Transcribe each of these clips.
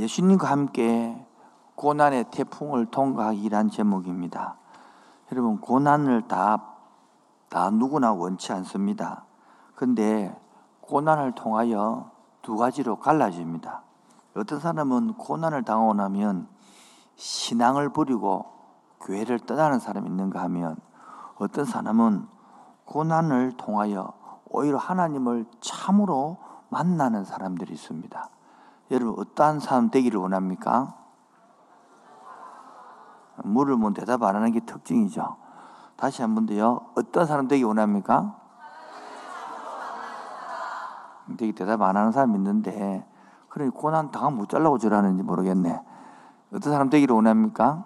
예수님과 함께 고난의 태풍을 통과하기란 제목입니다. 여러분, 고난을 다 누구나 원치 않습니다. 그런데 고난을 통하여 두 가지로 갈라집니다. 어떤 사람은 고난을 당하고 나면 신앙을 버리고 교회를 떠나는 사람이 있는가 하면, 어떤 사람은 고난을 통하여 오히려 하나님을 참으로 만나는 사람들이 있습니다. 여러분, 어떠한 사람 되기를 원합니까? 물으면 대답 안 하는 게 특징이죠. 다시 한번 더요. 어떤 사람 되기 원합니까? 되게 대답 안 하는 사람 있는데, 그러니 고난 당하면 못 잘라고 저러는지 모르겠네. 어떤 사람 되기를 원합니까?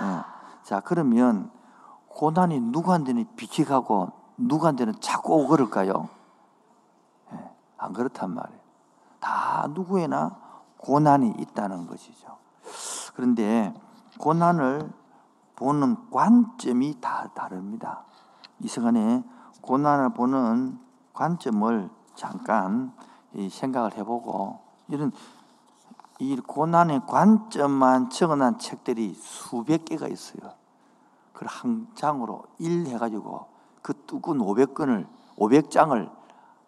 네. 자, 그러면 고난이 누구한테는 빛이 가고 누구한테는 자꾸 오고 그럴까요? 네. 안 그렇단 말이에요. 다 누구에나 고난이 있다는 것이죠. 그런데 고난을 보는 관점이 다 다릅니다. 이 시간에 고난을 보는 관점을 잠깐 생각을 해보고, 이런 이 고난의 관점만 적어놓은 책들이 수백 개가 있어요. 그걸 한 장으로 일해가지고 그 두꺼운 500장을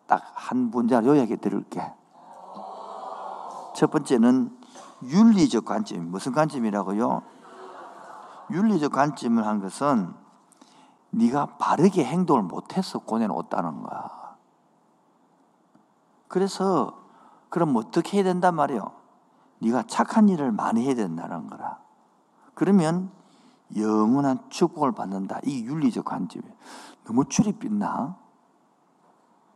딱 한 분자로 요약해 드릴게. 첫 번째는 윤리적 관점. 무슨 관점이라고요? 윤리적 관점을 한 것은 네가 바르게 행동을 못해서 고난을 얻다는 거야. 그래서 그럼 어떻게 해야 된단 말이에요? 네가 착한 일을 많이 해야 된다는 거라. 그러면 영원한 축복을 받는다. 이게 윤리적 관점이에요. 너무 출입빛나?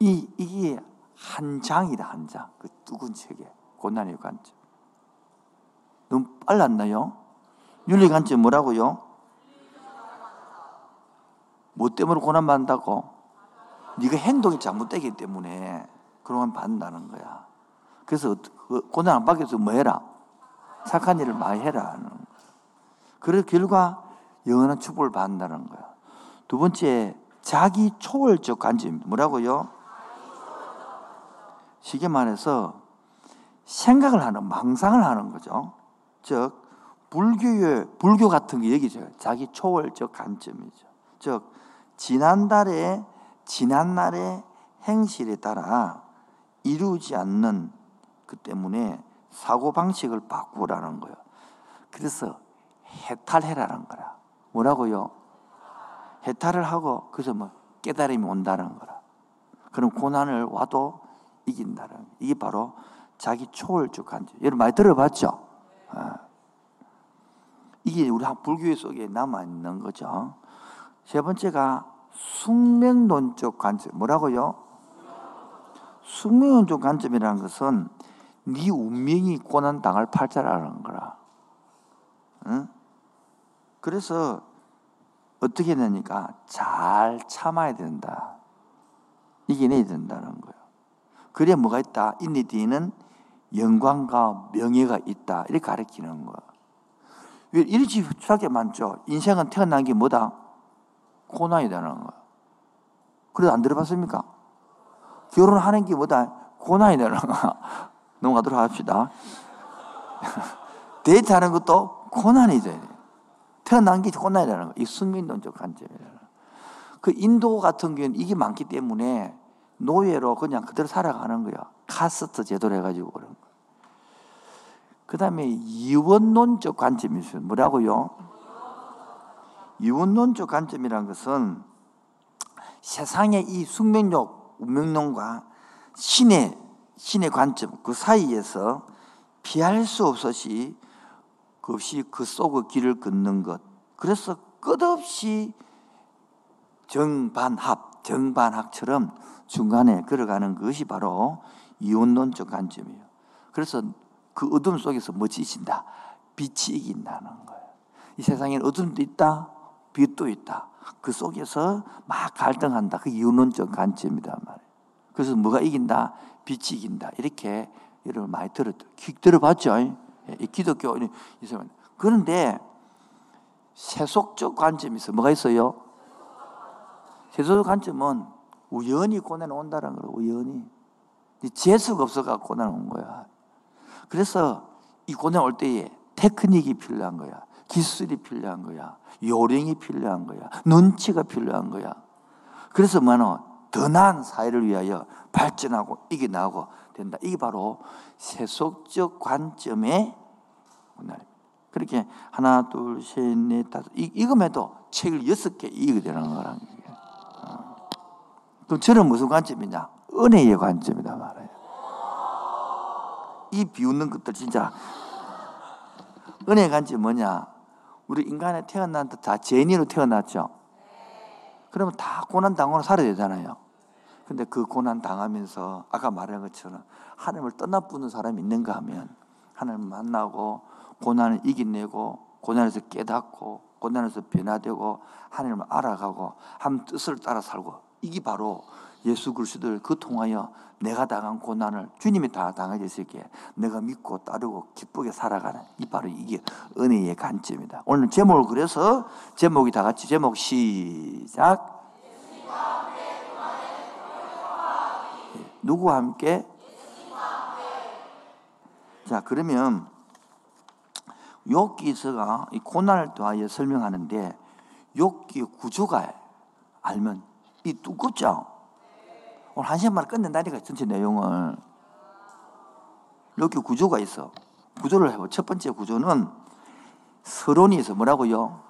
이게 한 장이다, 한 장. 그 두근 책에 고난의 관점. 너무 빨랐나요? 윤리 관점 뭐라고요? 뭐 때문에 고난받는다고? 네가 행동이 잘못되기 때문에 그런 걸 받는다는 거야. 그래서 고난 안 받겠어 뭐 해라? 착한 일을 많이 해라 하는 거야. 그래서 결과 영원한 축복을 받는다는 거야. 두 번째, 자기 초월적 관점. 뭐라고요? 쉽게 말해서 생각을 하는, 망상을 하는 거죠. 즉 불교 같은 게 얘기죠. 자기 초월적 관점이죠. 즉 지난날의 행실에 따라 이루지 않는 그 때문에 사고방식을 바꾸라는 거예요. 그래서 해탈해라는 거라. 뭐라고요? 해탈을 하고 그래서 깨달음이 온다는 거라. 그럼 고난을 와도 이긴다는 거예요. 이게 바로 자기 초월적 관점. 여러분 많이 들어봤죠? 이게 우리 불교 속에 남아있는 거죠. 세 번째가 숙명론적 관점. 뭐라고요? 숙명론적 관점이라는 것은 네 운명이 고난당할 팔자라는 거라. 응? 그래서 어떻게 되니까 잘 참아야 된다. 이겨내야 된다는 거예요. 그래야 뭐가 있다? 인내 뒤에는 영광과 명예가 있다. 이렇게 가르치는 거예요. 왜 이렇게 추하게 많죠? 인생은 태어난 게 뭐다? 고난이라는 거야. 그래도 안 들어봤습니까? 결혼하는 게 뭐다? 고난이라는 거야. 넘어가도록 합시다. 데이트하는 것도 고난이죠. 태어난 게 고난이라는 거야. 이 숙명론적 관점이라는 거야. 그 인도 같은 경우는 이게 많기 때문에 노예로 그냥 그대로 살아가는 거야. 카스트 제도를 해가지고 그런 거야. 그 다음에 이원론적 관점이 있어요. 뭐라고요? 이원론적 관점이란 것은 세상의 이 숙명론, 운명론과 신의 관점, 그 사이에서 피할 수 없이 그 속의 길을 걷는 것. 그래서 끝없이 정반학처럼 중간에 걸어가는 것이 바로 이원론적 관점이에요. 그래서 그 어둠 속에서 뭐지신다? 빛이 이긴다는 거예요. 이 세상에는 어둠도 있다, 빛도 있다. 그 속에서 막 갈등한다. 그 이원론적 관점이란 말이에요. 그래서 뭐가 이긴다? 빛이 이긴다. 이렇게 여러분 많이 들어봤죠? 이 기독교. 그런데 세속적 관점이 있어요. 뭐가 있어요? 세속적 관점은 우연히 고난이 온다는 거예요. 우연히. 재수가 없어서 고난 온 거야. 그래서 이 고난 올 때에 테크닉이 필요한 거야. 기술이 필요한 거야. 요령이 필요한 거야. 눈치가 필요한 거야. 그래서 더 나은 사회를 위하여 발전하고 이겨나가고 된다. 이게 바로 세속적 관점의 고난입니다. 그렇게 하나, 둘, 셋, 넷, 다섯 이금에도 책을 6개 읽게 되는 거라는 거예요. 그럼 저는 무슨 관점이냐? 은혜의 관점이다 말이에요. 이 비웃는 것들 진짜 은혜의 관점이 뭐냐? 우리 인간에 태어난 다 죄인으로 태어났죠. 그러면 다 고난당하고 살아야 되잖아요. 근데 그 고난당하면서 아까 말한 것처럼 하나님을 떠나보는 사람이 있는가 하면 하나님을 만나고 고난을 이겨내고 고난에서 깨닫고 고난에서 변화되고 하나님을 알아가고 하나님 뜻을 따라 살고 이게 바로 예수 그리스도를 그 통하여 내가 당한 고난을 주님이 다 당하게 했을 때 내가 믿고 따르고 기쁘게 살아가는 이 바로 이게 은혜의 관점이다. 오늘 제목을 그래서 제목이 다 같이 제목 시작. 누구와 함께? 자, 그러면 욥기서가 이 고난을 더하여 설명하는데 욥기의 구조가 알면 이 두껍죠. 오늘 한 시간만에 끝낸다니까 전체 내용을. 이렇게 구조가 있어. 구조를 해봐. 첫 번째 구조는 서론이 있어. 뭐라고요?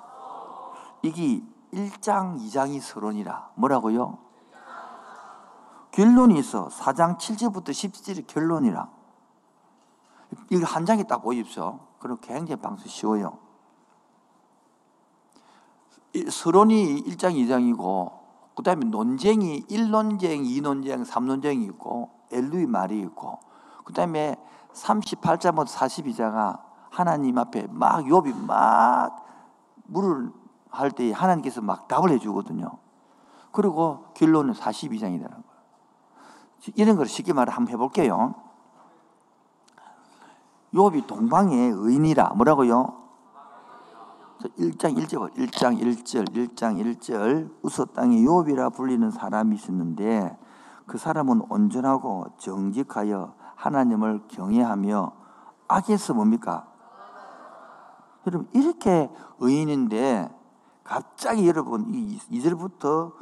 이게 1장 2장이 서론이라. 뭐라고요? 결론이 있어. 4장 7절부터 10절이 결론이라. 이거 한 장이 딱 보십시오. 그럼 굉장히 방송 쉬워요. 서론이 1장 2장이고 그 다음에 논쟁이 1논쟁, 2논쟁, 3논쟁이 있고 엘루의 말이 있고 그 다음에 38장부터 42장아 하나님 앞에 막 욥이 막 물을 할 때 하나님께서 막 답을 해주거든요. 그리고 결론은 42장이 되는 거예요. 이런 걸 쉽게 말을 한번 해볼게요. 욥이 동방의 의인이라. 뭐라고요? 1장 1절, 1장 1절, 1장 1절 우서 땅에 욥이라 불리는 사람이 있었는데 그 사람은 온전하고 정직하여 하나님을 경외하며 악에서 뭡니까? 여러분 이렇게 의인인데 갑자기 여러분 2절부터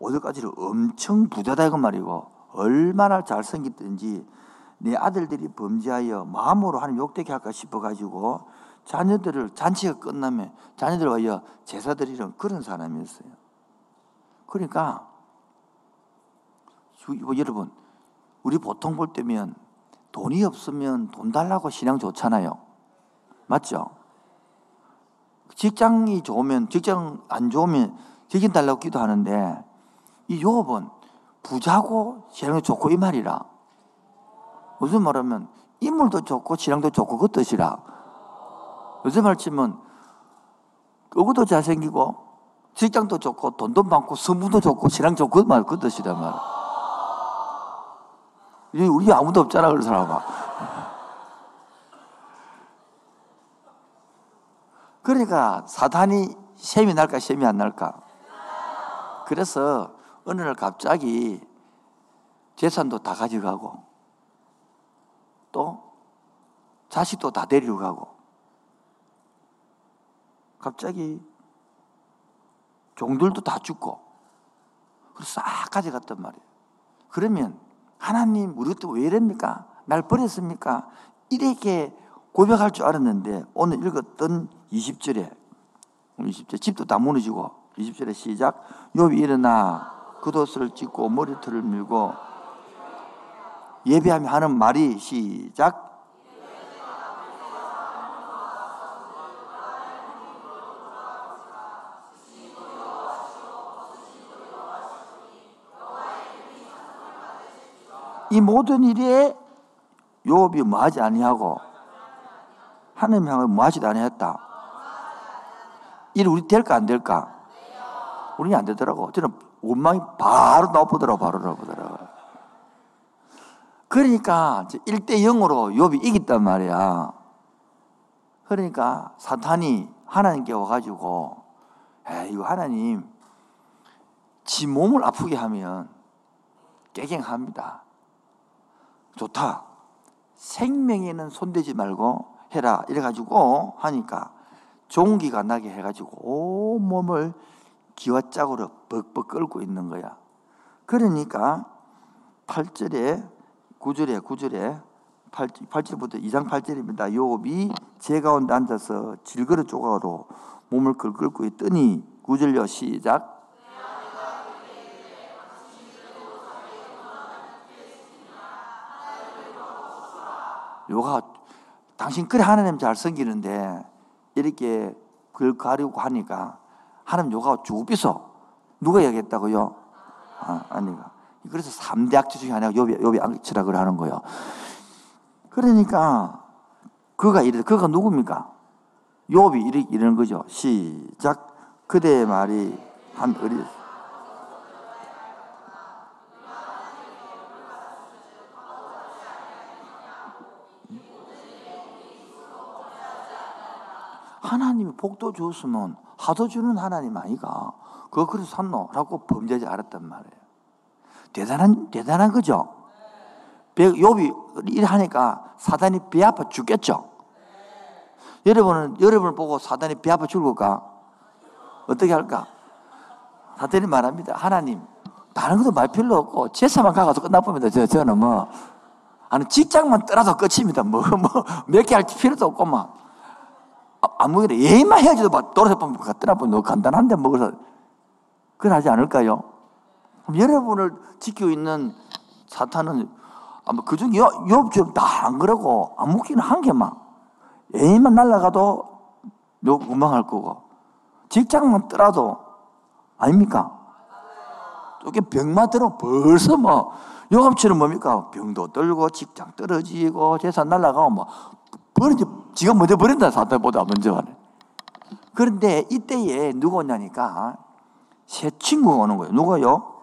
5절까지를 엄청 부자다 이거 말이고 얼마나 잘생겼든지 내 아들들이 범죄하여 마음으로 하는 욕되게 할까 싶어가지고 자녀들을 잔치가 끝나면 자녀들과 제사 드리는 그런 사람이었어요. 그러니까 여러분 우리 보통 볼 때면 돈이 없으면 돈 달라고 신앙 좋잖아요. 맞죠? 직장이 좋으면 직장 안 좋으면 직장 달라고 기도하는데 이 욥은 부자고 신앙이 좋고 이 말이라. 무슨 말하면 인물도 좋고 신앙도 좋고 그 뜻이라. 요새 말치면 얼굴도 잘생기고 직장도 좋고 돈도 많고 성분도 좋고 신앙 좋고 그 뜻이란 말이야. 우리 아무도 없잖아 그런 사람아. 그러니까 사탄이 셈이 날까 셈이 안 날까. 그래서 어느 날 갑자기 재산도 다 가져가고 또 자식도 다 데리고 가고 갑자기 종들도 다 죽고 그래서 싹 가져갔단 말이에요. 그러면 하나님 우리 또 왜 이랬습니까? 날 버렸습니까? 이렇게 고백할 줄 알았는데 오늘 읽었던 20절에 집도 다 무너지고 20절에 시작 욥이 일어나 겉옷을 찢고 머리털을 밀고 예배하며 하는 말이 시작 이 모든 일에 욥이 뭐하지 아니하고 하나님 향하여 뭐하지도 아니했다. 일 우리 될까 안 될까? 우리는 안 되더라고. 저는 원망이 바로 나오더라고. 그러니까 1대0으로 욥이 이겼단 말이야. 그러니까 사탄이 하나님께 와가지고 에이 이거 하나님 지 몸을 아프게 하면 깨갱합니다. 좋다, 생명에는 손대지 말고 해라 이래가지고 하니까 종기가 나게 해가지고 온몸을 기와짝으로 벅벅 끓고 있는 거야. 그러니까 8절부터 2장 8절입니다. 욥이 제 가운데 앉아서 질그릇 조각으로 몸을 긁고 있더니 9절여 시작. 요가 당신 그래 하나님 잘 섬기는데 이렇게 그걸 가리고 하니까 하나님 요가 죽비서 누가 얘기했다고요? 아니가. 그래서 3대 악취 중에 하나가 욥이 악취라 그러는 거예요. 그러니까 그가 누굽니까? 욥이 이러는 거죠. 시작. 그대의 말이 한 어리. 하나님이 복도 주었으면 하도 주는 하나님 아이가 그거 그래서 샀노? 라고 범죄하지 않았단 말이에요. 대단한 거죠. 욥이 일하니까 사단이 배 아파 죽겠죠. 여러분을 보고 사단이 배 아파 죽을까? 어떻게 할까? 사단이 말합니다. 하나님 다른 것도 말 필요 없고 제사만 가가서 끝나봅니다. 저는 아니 직장만 떠나도 끝입니다. 몇 개 할 필요도 없고만 아무래도 예의만 해야지도 막 돌아서보면 떠나보면 간단한데 먹어서 그건 하지 않을까요? 그럼 여러분을 지키고 있는 사탄은 아마 그중 욥처럼 다 안 그러고 안 묶이는 한 개만 애인만 날아가도 욕망할 거고 직장만 떠나도 아닙니까? 이렇게 병만 들어 벌써 욥처럼 뭡니까? 병도 떨고 직장 떨어지고 재산 날아가고 지가 먼저 버린다. 사탄보다 먼저 하네. 그런데 이때에 누가 오냐니까 새 친구가 오는 거예요. 누가요?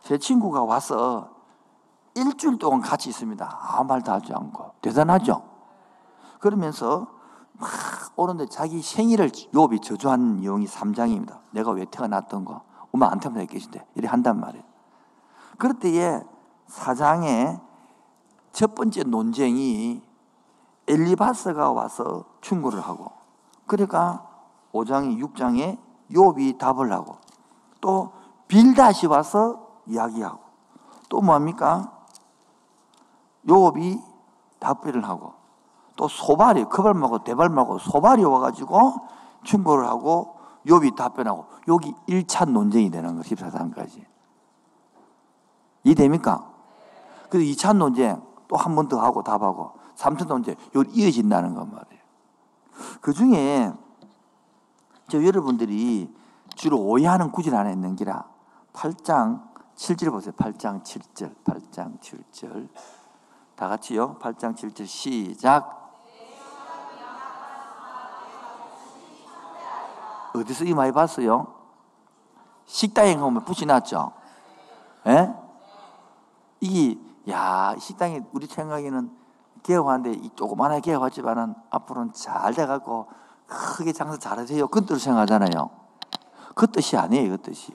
새 친구가 와서 일주일 동안 같이 있습니다. 아무 말도 하지 않고. 대단하죠? 그러면서 막 오는데 자기 생일을 욥이 저주한 내용이 3장입니다. 내가 왜 태어났던 거. 엄마 안 태어나게 계신데. 이래 한단 말이에요. 그럴 때에 4장에 첫 번째 논쟁이 엘리바스가 와서 충고를 하고, 그러니까 5장에 6장에 욥이 답을 하고, 또 빌닷이 와서 이야기하고, 또 뭐합니까? 욥이 답변을 하고, 또 소발이 커발마고 대발마고 소발이 와가지고 충고를 하고 욥이 답변하고, 여기 1차 논쟁이 되는 거예요. 14장까지. 이해됩니까? 그래서 2차 논쟁 또 한 번 더 하고 답하고, 3차 논쟁 여기 이어진다는 건 말이에요. 그 중에 저 여러분들이 주로 오해하는 구절 안에 있는 기라 8장 7절 보세요. 8장 7절 다 같이요. 8장 7절 시작. 어디서 이 많이 봤어요? 식당에 가면 붙여놨죠. 예? 이게 식당에 우리 생각에는 개업하는데 이 조그만하게 개업하지만은 앞으로는 잘 돼갖고 크게 장사 잘하세요. 그 뜻으로 생각하잖아요. 그 뜻이 아니에요. 그 뜻이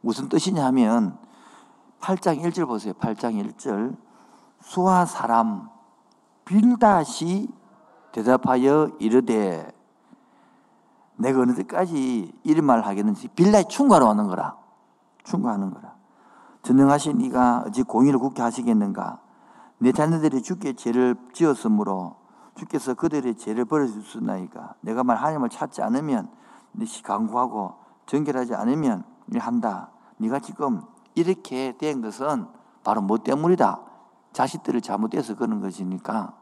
무슨 뜻이냐 하면 8장 1절 보세요. 8장 1절 수아 사람 빌닷이 대답하여 이르되, 내가 어느 때까지 이런 말을 하겠는지. 빌닷이 충고하는 거라. 전능하신 이가 어찌 공의를 굳게 하시겠는가. 내 자녀들이 주께 죄를 지었으므로 주께서 그들의 죄를 벌어주시나이까. 내가 말 하나님을 찾지 않으면, 네시 강구하고 정결하지 않으면 한다. 네가 지금 이렇게 된 것은 바로 뭐 때문이다. 자식들을 잘못해서 그런 것이니까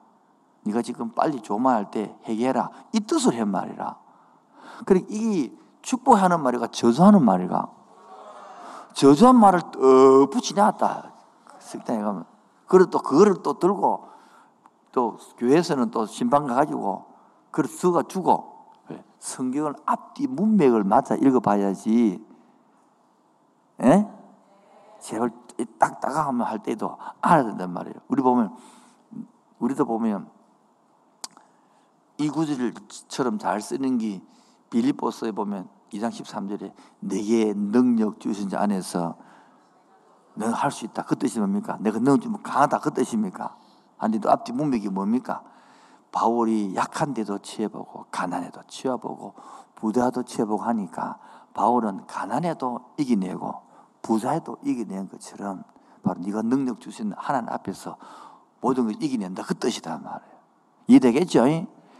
네가 지금 빨리 조마할 때 해결해라. 이 뜻을 한 말이라. 그러니까 이 축복하는 말이가 저주하는 말이가, 저주한 말을 떡 붙이놨다. 식당에 가면 그리고 또 그거를 또 들고 또 교회에서는 또 신방 가가지고 그걸 써가지고 성경을 앞뒤 문맥을 맞아 읽어봐야지. 예? 제발 딱딱하 하면 할 때도 알아야 된단 말이에요. 우리도 보면 이 구절처럼 잘 쓰는 게 빌립보서에 보면 2장 13절에 내게 능력 주신 자 안에서 내가 할 수 있다. 그 뜻이 뭡니까? 내가 너무 좀 강하다. 그 뜻입니까? 아니도 앞뒤 문맥이 뭡니까? 바울이 약한 데도 취해보고 가난에도 취해보고 부자도 취해보고 하니까 바울은 가난에도 이기내고 부자에도 이기낸 것처럼 바로 네가 능력 주신 하나님 앞에서 모든 걸 이기낸다. 그 뜻이다 말이에요. 이해되겠죠?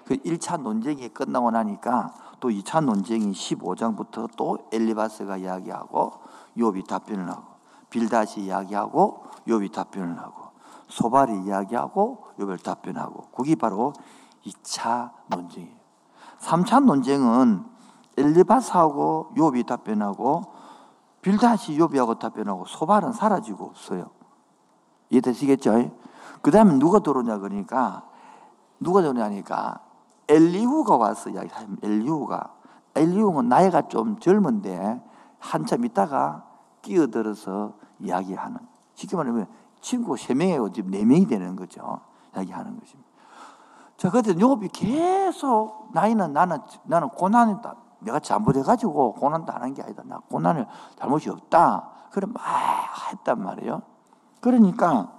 그 1차 논쟁이 끝나고 나니까 또 2차 논쟁이 15장부터 또 엘리바스가 이야기하고 욥이 답변을 하고 빌닷이 이야기하고 욥이 답변을 하고 소발이 이야기하고 욥을 답변하고 그게 바로 2차 논쟁이에요. 3차 논쟁은 엘리바스하고 욥이 답변하고 빌닷이 욥이하고 답변하고 소발은 사라지고 없어요. 이해되시겠죠? 그 다음에 누가 들어오냐 그러니까 엘리후가 와서 이야기하면 엘리후는 나이가 좀 젊은데 한참 있다가 끼어들어서 이야기하는, 쉽게 말하면 친구 3명이고 지금 4명이 되는 거죠. 이야기하는 것입니다. 자, 그때 욥이 계속 나이는 나는 고난이다. 내가 잘못해가지고 고난도 안 한 게 아니다. 나 고난을 잘못이 없다. 그래 막 했단 말이에요. 그러니까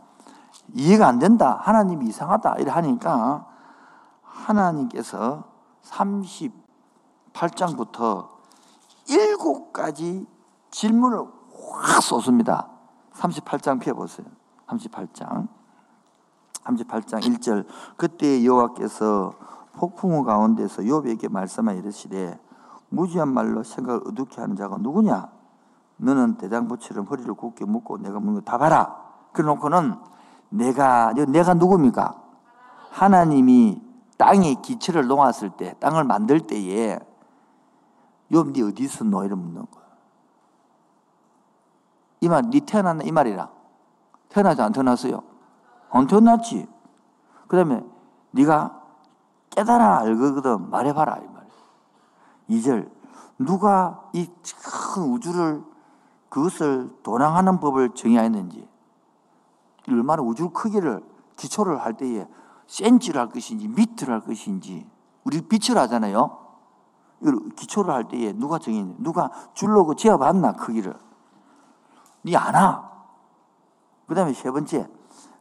이해가 안 된다. 하나님이 이상하다. 이래 하니까 하나님께서 38장부터 7가지 질문을 확 쏟습니다. 38장 펴보세요. 38장 1절. 그때 여호와께서 폭풍우 가운데서 욥에게 말씀하여 이르시되 무지한 말로 생각을 어둡게 하는 자가 누구냐? 너는 대장부처럼 허리를 굳게 묶고 내가 묻는 거 다 봐라. 그래놓고는 내가 누굽니까? 하나님이 땅에 기초를 놓았을 때, 땅을 만들 때에 욥 네 어디서 노예를 묻는 거야? 이 말, 네 태어났나? 이 말이라. 태어나지 안 태어났어요? 안 태어났지. 그 다음에 네가 깨달아 알거든 말해봐라 이 말. 2절. 누가 이 큰 우주를 그것을 도랑하는 법을 정의하였는지, 얼마나 우주 크기를 기초를 할 때에 센치를 할 것인지 미터를 할 것인지, 우리 빛을 하잖아요. 이걸 기초를 할 때에 누가 정했냐? 누가 줄로 그 재어봤나 크기를? 니 아나. 그 다음에 3번째,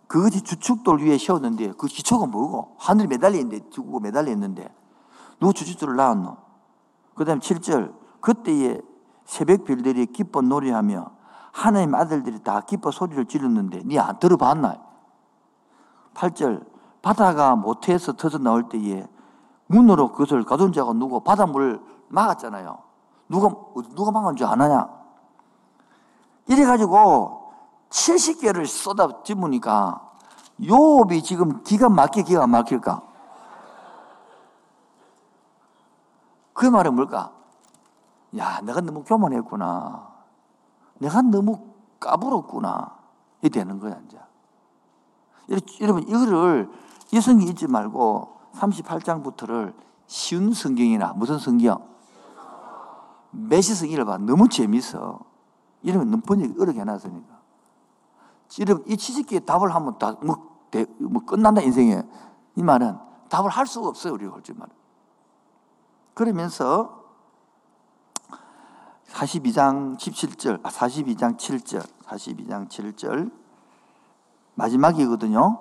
그것이 주축돌 위에 세웠는데 그 기초가 뭐고? 하늘이 매달려있는데, 지구가 매달려있는데 누가 주축돌을 낳았노? 그 다음에 7절, 그때에 새벽 별들이 기뻐 노래하며 하나님 아들들이 다 기뻐 소리를 질렀는데 니 안 들어봤나? 8절, 바다가 모태에서 터져 나올 때에 문으로 그것을 가둔 자가 누구? 바닷물을 막았잖아요. 누가 막은 줄 아느냐? 이래가지고 70개를 쏟아 집으니까 욥이 지금 기가 막힐까? 그 말은 뭘까? 야, 내가 너무 교만했구나. 내가 너무 까불었구나. 이 되는 거야, 이제. 여러분, 이거를 이성이 잊지 말고 38장부터를 쉬운 성경이나 무슨 성경? 메시 성경을 봐. 너무 재밌어. 이러면 너무 번역이 어렵게 해놨으니까. 여러분, 이 70개의 답을 하면 다 끝난다, 인생에. 이 말은 답을 할 수가 없어요, 우리가 솔직히 말은. 그러면서 42장 7절 마지막이거든요.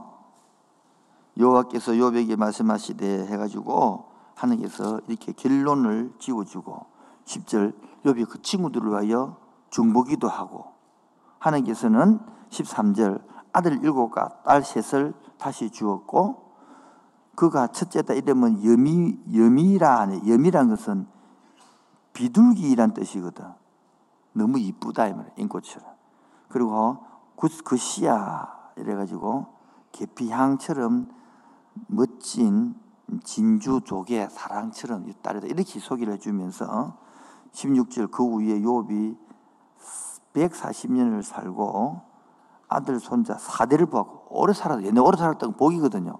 여호와께서 욥에게 말씀하시되 해가지고 하나님께서 이렇게 결론을 지어주고, 10절, 욥이 그 친구들을 위하여 중보기도 하고, 하나님께서는 13절, 아들 7과 딸 3을 다시 주었고, 그가 첫째다 이름은 여미라 하네. 여미란 것은 비둘기란 뜻이거든. 너무 이쁘다 이 말이야, 인꽃처럼. 그리고 그 씨야 이래가지고 계피향처럼 멋진 진주족의 사랑처럼 딸이다 이렇게 소개를 해주면서 16절, 그 후에 욥이 140년을 살고 아들 손자 4대를 보았고, 오래 살았다. 얘네 오래 살았던 건 복이거든요.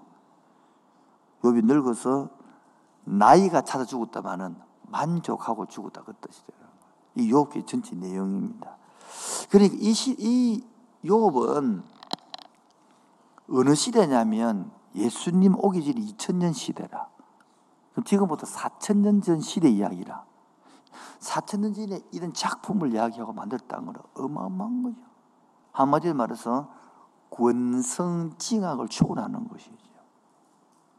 욥이 늙어서 나이가 찾아 죽었다마는 만족하고 죽었다, 그 뜻이죠. 이 욥기의 전체 내용입니다. 그러니까 이 욥은 어느 시대냐면 예수님 오기 전 2000년 시대라. 그럼 지금부터 4000년 전 시대 이야기라. 4000년 전에 이런 작품을 이야기하고 만들었다는 건 어마어마한 거죠. 한마디로 말해서 권성징악을 추구하는 것이죠.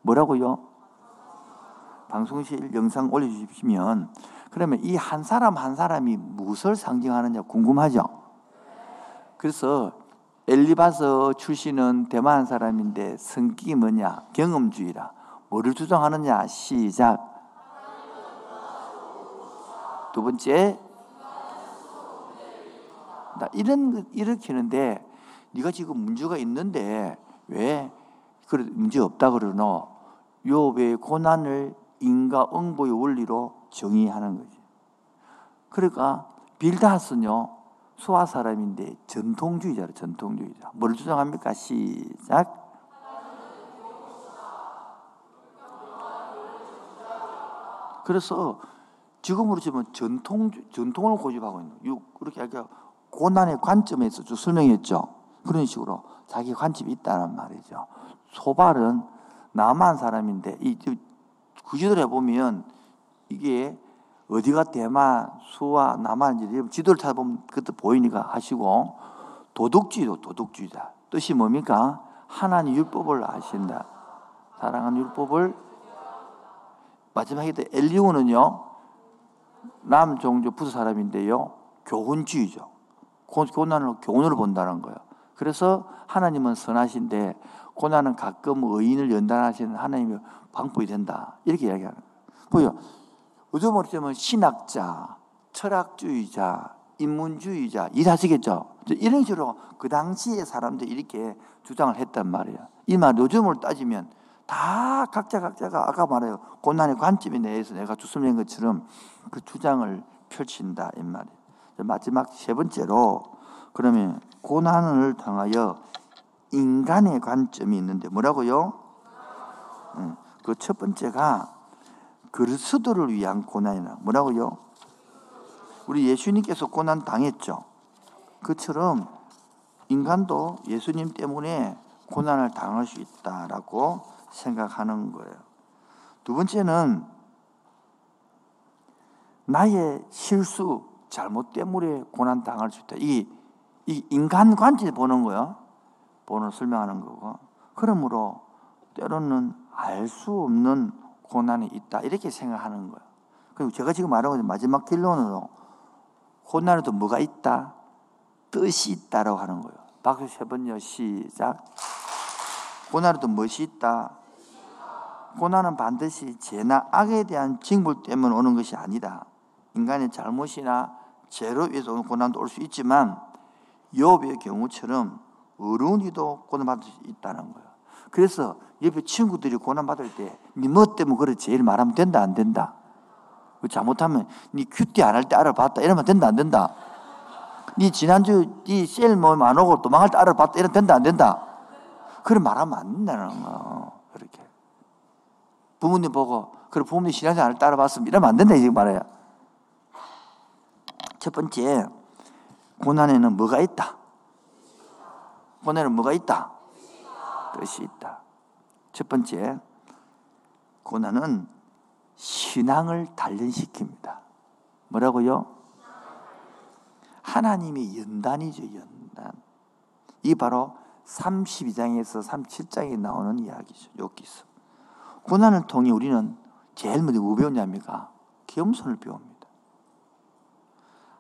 뭐라고요? 방송실 영상 올려주시면 그러면 이 한 사람 한 사람이 무엇을 상징하느냐 궁금하죠? 그래서 엘리바서 출신은 대만 사람인데 성격이 뭐냐? 경험주의라. 뭐를 주장하느냐? 시작. 두 번째, 나 이런 일으키는데 네가 지금 문제가 있는데 왜 그래 문제 없다 그러노? 욥의 고난을 인과응보의 원리로 정의하는 거지. 그러니까 빌다스는요 수아 사람인데 전통주의자라. 전통주의자. 뭘 주장합니까? 시작. 그래서 지금으로 치면 전통을 고집하고 있는 거예요. 그렇게 아까 고난의 관점에서 쭉 설명했죠. 그런 식으로 자기 관점이 있다는 말이죠. 소발은 남한 사람인데 이 구지도를 해보면 이게 어디가 대만, 수와 남한인지 지도를 찾아보면 그것도 보이니까 하시고, 도덕주의도 도덕주의자. 뜻이 뭡니까? 하나님 율법을 아신다. 사랑하는 율법을. 마지막에 엘리오는요 남종족 부수 사람인데요 교훈주의죠. 고난을 교훈으로 본다는 거예요. 그래서 하나님은 선하신데 고난은 가끔 의인을 연단하시는 하나님의 방법이 된다. 이렇게 이야기하는 거예요. 보여. 어쩌면 모르지만 신학자, 철학주의자, 인문주의자 이 사시겠죠. 이런 식으로 그 당시의 사람들이 이렇게 주장을 했단 말이에요. 이 말 요즘으로 따지면 다 각자가 아까 말해요. 고난의 관점에 대해서 내가 주술낸 것처럼 그 주장을 펼친다 이 말이에요. 마지막 세 번째로 그러면 고난을 당하여 인간의 관점이 있는데 뭐라고요? 그 첫 번째가 그리스도를 위한 고난이라. 뭐라고요? 우리 예수님께서 고난 당했죠. 그처럼 인간도 예수님 때문에 고난을 당할 수 있다라고 생각하는 거예요. 두 번째는 나의 실수, 잘못 때문에 고난 당할 수 있다. 이 인간 관점에 보는 거예요. 본을 설명하는 거고. 그러므로 때로는 알 수 없는 고난이 있다. 이렇게 생각하는 거예요. 그리고 제가 지금 말하고 있는 마지막 결론으로 고난에도 뭐가 있다? 뜻이 있다라고 하는 거예요. 박수 세 번요. 시작. 고난에도 무엇이 있다? 고난은 반드시 죄나 악에 대한 징벌 때문에 오는 것이 아니다. 인간의 잘못이나 죄로 위해서 오는 고난도 올 수 있지만 욥의 경우처럼 어른이도 고난받을 수 있다는 거예요. 그래서 옆에 친구들이 고난받을 때 네 뭐 때문에 그래 제일 말하면 된다 안 된다? 잘못하면 네 큐티 안 할 때 알아봤다 이러면 된다 안 된다? 네 지난주 네 셀 모임 안 오고 도망할 때 알아봤다 이러면 된다 안 된다? 그런 말하면 안 된다는 거예요. 그렇게 부모님 보고 그래 부모님 지난주 안 따라봤으면 이러면 안 된다 이렇게 말해요. 첫 번째, 고난에는 뭐가 있다? 고난에는 뭐가 있다? 뜻이 있다. 첫 번째, 고난은 신앙을 단련시킵니다. 뭐라고요? 하나님이 연단이죠, 연단. 이 바로 32장에서 37장에 나오는 이야기죠. 욥기서. 고난을 통해 우리는 제일 먼저 뭐 배우냐입니까? 겸손을 배웁니다.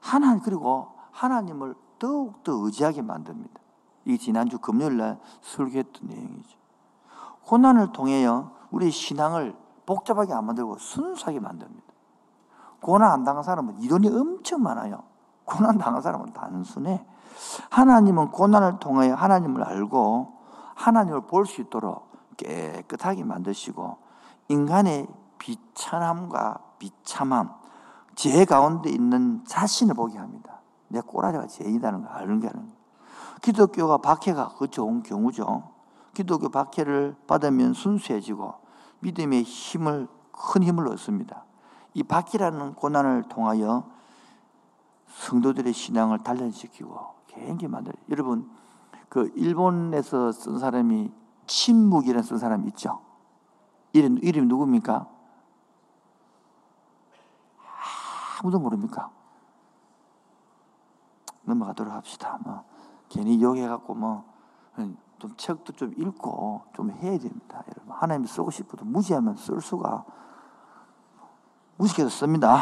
하나님, 그리고 하나님을 더욱더 의지하게 만듭니다. 이게 지난주 금요일날 설교했던 내용이죠. 고난을 통해요, 우리 신앙을 복잡하게 안 만들고 순수하게 만듭니다. 고난 안 당한 사람은 이론이 엄청 많아요. 고난 당한 사람은 단순해. 하나님은 고난을 통해 하나님을 알고 하나님을 볼 수 있도록 깨끗하게 만드시고 인간의 비천함과 비참함, 죄 가운데 있는 자신을 보게 합니다. 내 꼬라지가 죄인이라는 걸 아는 게 아니에요. 기독교가 박해가 그 좋은 경우죠. 기독교 박해를 받으면 순수해지고 믿음의 힘을, 큰 힘을 얻습니다. 이 박해라는 고난을 통하여 성도들의 신앙을 단련시키고 개인기 만들어요. 여러분, 그 일본에서 쓴 사람이 침묵이라는 쓴 사람이 있죠. 이름이 누굽니까? 아무도 모릅니까? 넘어가도록 합시다. 괜히 욕해갖고 좀 책도 좀 읽고 좀 해야 됩니다. 여러분, 하나님이 쓰고 싶어도 무지하면 쓸 수가, 무식해서 씁니다.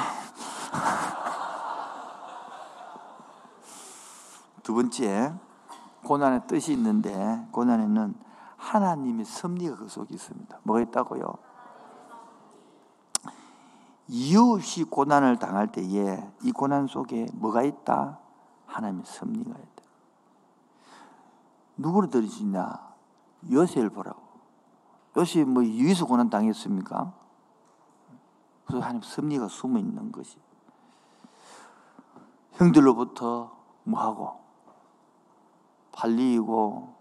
두 번째, 고난의 뜻이 있는데 고난에는 하나님의 섭리가 그 속에 있습니다. 뭐가 있다고요? 이유 없이 고난을 당할 때에 이 고난 속에 뭐가 있다? 하나님의 섭리가 있다. 누구를 들으시냐? 요셉을 보라고. 요셉이 유에서 고난 당했습니까? 그래서 하나님 섭리가 숨어 있는 것이, 형들로부터 뭐하고 팔리고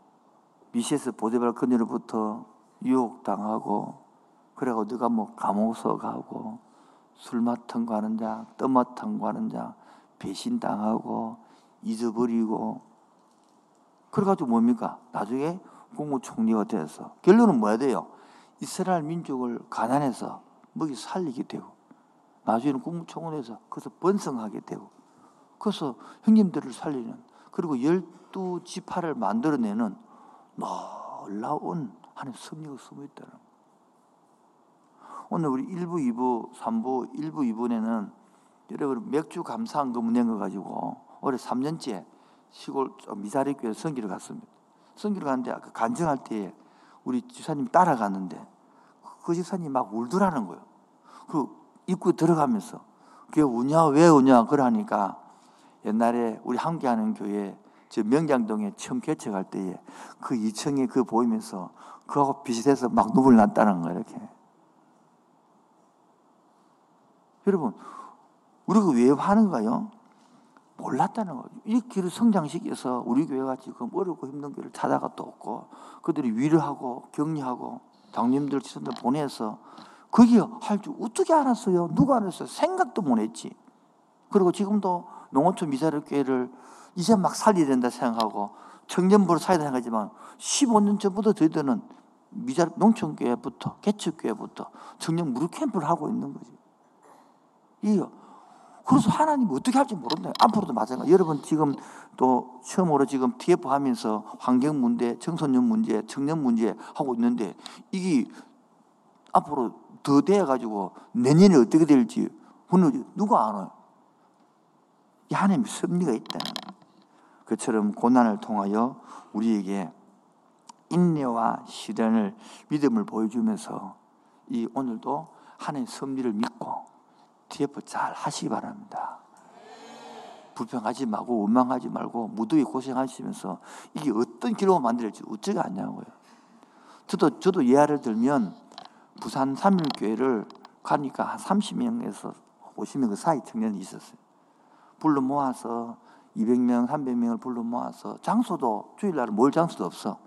미시에서 보디발 그녀로부터 유혹당하고, 그래가지고 네가 감옥서 가고 술 맡은 거 하는 자, 떠 맡은 거 하는 자, 배신당하고 잊어버리고, 그래가지고 뭡니까? 나중에 국무총리가 돼서 결론은 뭐야 돼요? 이스라엘 민족을 가난해서 먹이 살리게 되고, 나중에는 국무총리에서 그래서 번성하게 되고, 그래서 형님들을 살리는, 그리고 12지파를 만들어내는 놀라운 하나님의 섭리가 숨어있다는 거예요. 오늘 우리 1부, 2부, 3부, 1부, 2부에는 여러분 맥주 감사한금 은행을 가지고 올해 3년째 시골 미사리 교회 선교를 갔습니다. 선교를 갔는데 아까 간증할 때 우리 집사님이 따라갔는데 그 집사님이 막 울더라는 거예요. 그 입구 들어가면서 그게 우냐 왜 우냐 그러니까, 옛날에 우리 함께하는 교회 저 명장동에 처음 개척할 때에 그 2층에 그 보이면서 그하고 비슷해서 막 눈물 났다는 거예요. 이렇게. 여러분, 우리가 왜 화하는가요? 몰랐다는 거예요. 이 길을 성장시켜서 우리 교회가 지금 어렵고 힘든 교회를 찾아가 또 없고, 그들이 위로하고 격려하고 장님들 지선들 보내서 그게 할 줄 어떻게 알았어요? 누가 알았어요? 생각도 못 했지. 그리고 지금도 농어촌 미사일교회를 이제 막 살려야 된다 생각하고 청년부로 살아야 된다 생각하지만 15년 전부터 저희들은 농촌교회부터 개척교회부터 청년 무료캠프를 하고 있는 거지. 그래서 하나님 어떻게 할지 모른다. 앞으로도 마찬가지. 여러분 지금 또 처음으로 지금 TF 하면서 환경 문제, 청소년 문제, 청년 문제 하고 있는데 이게 앞으로 더 돼가지고 내년에 어떻게 될지 오늘 누가 아나요? 이 하나님의 섭리가 있다는 거예요. 그처럼 고난을 통하여 우리에게 인내와 시련을 믿음을 보여주면서 이 오늘도 하나님의 섭리를 믿고 TF 잘 하시기 바랍니다. 불평하지 말고 원망하지 말고 무더위 고생하시면서 이게 어떤 기록을 만들지 어찌가 않냐고요. 저도 예화를 들면 부산 3일교회를 가니까 한 30명에서 50명 그 사이 청년이 있었어요. 불러 모아서 200명, 300명을 불러 모아서 장소도 주일날은 모일 장소도 없어.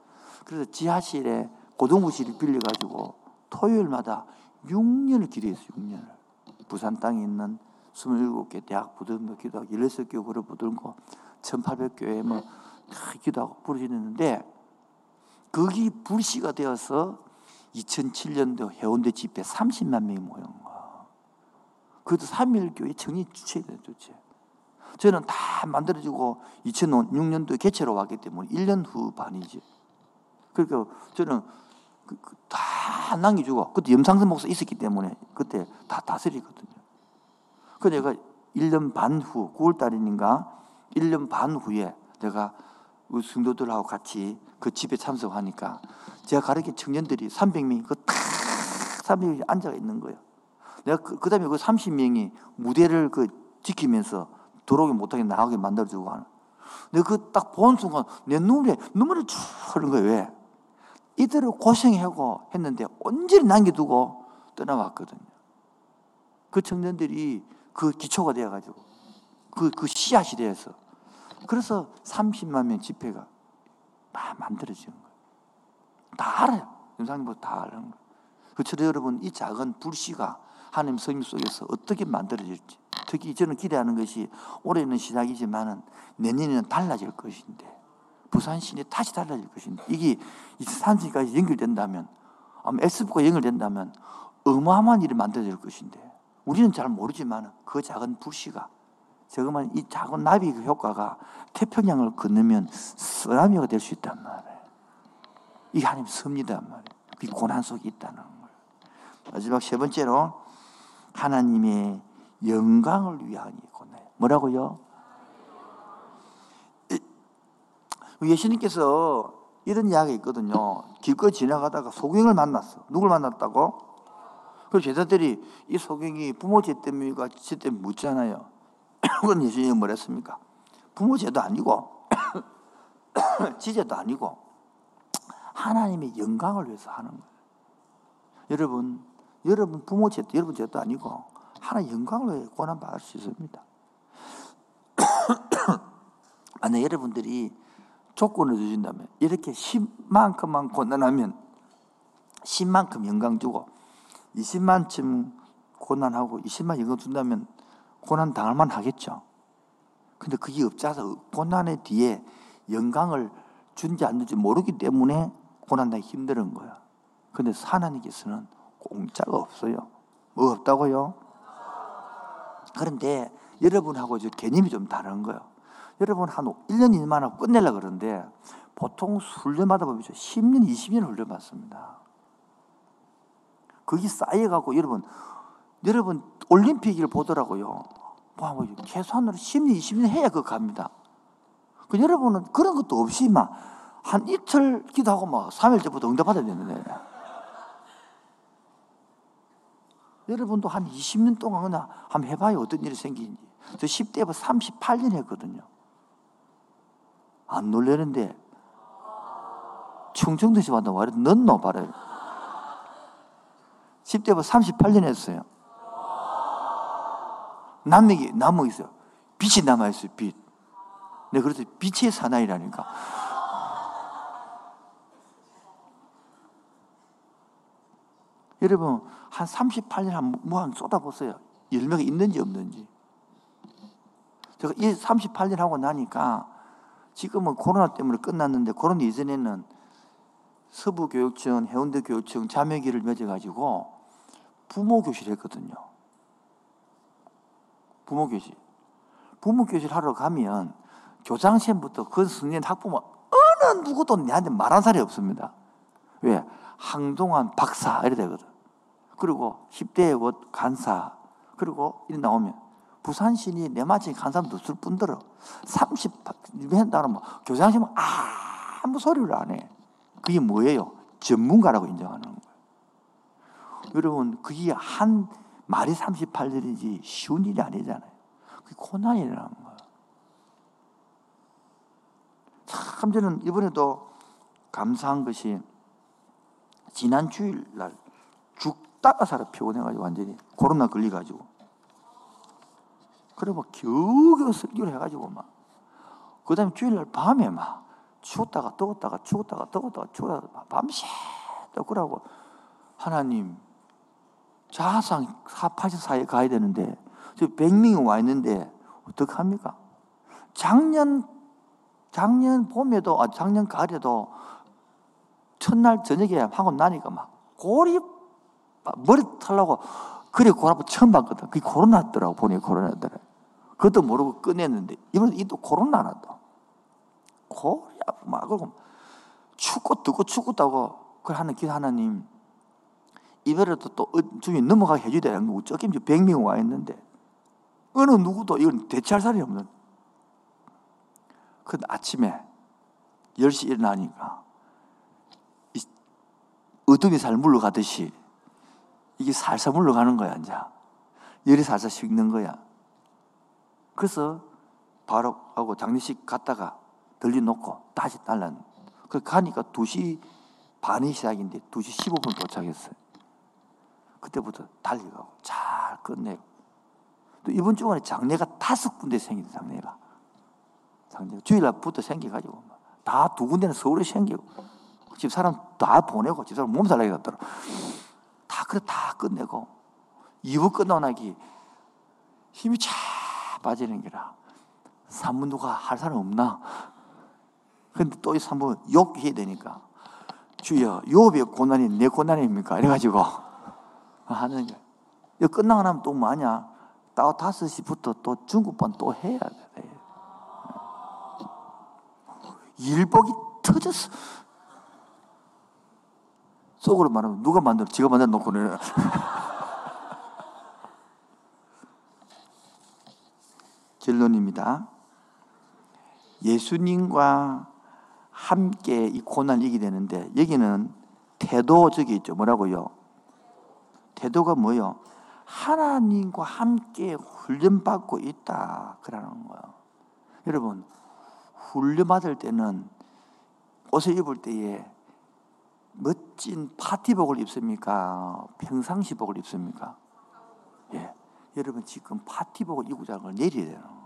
그래서 지하실에 고등부실을 빌려가지고 토요일마다 6년을 기도했어요. 6년을. 부산 땅에 있는 27개 대학 부들고 기도하고 16개 그룹 부들고 1800교회 다 기도하고 부르짖는데, 거기 불씨가 되어서 2007년도 해운대 집회 30만 명이 모인 거야. 그것도 3.1교회 정의 주체예요. 주체. 저는 다 만들어지고 2006년도에 개최로 왔기 때문에 1년 후 반이지. 그러니까 저는 다 남겨주고, 그때 염상선 목사 있었기 때문에 그때 다 다스리거든요. 그래서 내가 1년 반 후, 9월달인가 1년 반 후에 내가 우리 성도들하고 같이 그 집에 참석하니까 제가 가르친 청년들이 300명이 그 탁 300명이 앉아 있는 거예요. 내가 그 다음에 그 30명이 무대를 그 지키면서 들어오게 못하게 나오게 만들어주고 하는. 내가 그 딱 본 순간 내 눈물이 쭉 흐른 거예요. 왜? 이대로 고생하고 했는데 온전히 남겨두고 떠나왔거든요. 그 청년들이 그 기초가 되어가지고 그 씨앗이 되어서 그래서 30만 명 집회가 다 만들어지는 거예요. 다 알아요. 임상님보다 다 아는 거예요. 그래서 여러분 이 작은 불씨가 하나님 성령 속에서 어떻게 만들어질지, 특히 저는 기대하는 것이 올해는 시작이지만 내년에는 달라질 것인데, 부산시는 다시 달라질 것인데, 이게 2030까지 연결된다면, 아마 S부가 연결된다면 어마어마한 일이 만들어질 것인데, 우리는 잘 모르지만 그 작은 불씨가 저거만 이 작은 나비 효과가 태평양을 건너면 쓰나미가 될 수 있단 말이에요. 이게 하나님 섭니다 말이에요. 그 고난 속에 있다는 거예요. 마지막 세 번째로 하나님의 영광을 위한 고난. 뭐라고요? 예수님께서 이런 이야기 있거든요. 길거리 지나가다가 소경을 만났어. 누굴 만났다고? 그래서 제자들이 이 소경이 부모 죄 때문이가 죄 때문에 묻잖아요. 그건 예수님이 뭐랬습니까? 부모 죄도 아니고 지죄도 아니고 하나님의 영광을 위해서 하는 거예요. 여러분 부모 죄도 여러분 죄도 아니고 하나님의 영광을 위해 고난받을 수 있습니다. 만약 여러분들이 조건을 주신다면 이렇게 10만큼만 고난하면 10만큼 영광 주고 20만쯤 고난하고 20만 영광 준다면 고난 당할만 하겠죠. 근데 그게 없자서 고난의 뒤에 영광을 준지 안 준지 모르기 때문에 고난당이 힘든 거야. 근데 하나님께서는 공짜가 없어요. 뭐 없다고요? 그런데 여러분하고 개념이 좀 다른 거예요. 여러분 한 1년 일만 하고 끝내려고 그러는데 보통 훈련받아 보면 10년, 20년 훈련받습니다. 거기 쌓여가고 여러분 올림픽을 보더라고요. 뭐 최소한으로 10년, 20년 해야 그거 갑니다. 그 여러분은 그런 것도 없이 막 한 이틀 기도하고 막 3일째부터 응답받아야 되는데 여러분도 한 20년 동안 그냥 한번 해봐야 어떤 일이 생기는지. 저 10대부터 38년 했거든요. 안 놀래는데 충청도에서 왔다고 말해도 넣노 바래요. 10대부터 38년 했어요. 남이 있어요. 빛이 남아있어요. 빛. 내가 그래서 빛의 사나이라니까. 여러분 한 38년 한 쏟아보세요. 열매가 있는지 없는지. 제가 이 38년 하고 나니까 지금은 코로나 때문에 끝났는데 코로나 이전에는 서부교육청, 해운대교육청 자매기를 맺어가지고 부모교실 했거든요. 부모교실. 부모교실 하러 가면 교장선생님부터 그 선생님 학부모 어느 누구도 내한테 말한 사람이 없습니다. 왜? 황동한 박사 이래 되거든. 그리고 10대에 곧 간사. 그리고 이래 나오면 부산신이 내 마치에 간 사람도 없을 뿐더러 30년 따르면 교장님은 아무 소리를 안 해. 그게 뭐예요? 전문가라고 인정하는 거예요. 여러분 그게 한 말이 38년이지 쉬운 일이 아니잖아요. 그게 고난이라는 거예요. 참 저는 이번에도 감사한 것이 지난 주일날 죽다가 살아 피곤해가지고 완전히 코로나 걸려가지고 그래 막 겨우겨우 설교를 해가지고 막 그 다음에 주일날 밤에 막 추웠다가 더웠다가 추웠다가 더웠다가 추웠다가 밤새 또 그러고 하나님 자상 84에 가야 되는데 저 100명이 와 있는데 어떡합니까? 작년 봄에도 작년 가을에도 첫날 저녁에 하고 나니까 막 고리 막 머리 타려고 그래 코로나 처음 봤거든. 그게 코로나더라고. 본인이 코로나더라. 그것도 모르고 꺼냈는데 이번에 이 또 코로나나 또 고리 아프고 막 그러고 춥고 뜨고 춥고 따고 그걸 하는 기도 하나님 이번에도 또 주위 넘어가게 해줘야 되는 거고 적게 100명 와 있는데 어느 누구도 이건 대체할 사람이 없는. 그 아침에 10시 일어나니까 어둠이 잘 물러가듯이 이게 살살 물러가는 거야. 이제 열이 살살 식는 거야. 그래서 바로 하고 장례식 갔다가 들려놓고 다시 달란. 그 가니까 2시 반이 시작인데 2시 15분 도착했어요. 그때부터 달려가고 잘 끝내고 또 이번 주간에 장례가 5군데 생긴 장례가 주일날부터 생겨가지고 다 2군데는 서울에 생기고 집 사람 다 보내고 집 사람 몸살나게 갔더라. 다 끝내고 2부 끝나기 힘이 차 빠지는 게라 3부 누가 할 사람 없나? 근데 또 이 3부 욕해야 되니까 주여 욥의 고난이 내 고난입니까? 이래가지고 하는 거야. 끝나고 나면 또 뭐하냐? 딱 5시부터 또 중국판 또 해야 돼. 일복이 터졌어. 속으로 말하면 누가 만들어? 지가 만들어 놓고 그래. 결론입니다. 예수님과 함께 이 고난을 이기게 되는데, 여기는 태도, 저기 있죠. 뭐라고요? 태도가 뭐요? 하나님과 함께 훈련받고 있다 그러는 거예요. 여러분, 훈련받을 때는 옷을 입을 때에 멋진 파티복을 입습니까? 평상시복을 입습니까? 예, 여러분 지금 파티복을 입고 자는 걸 내려야 되는 거예요.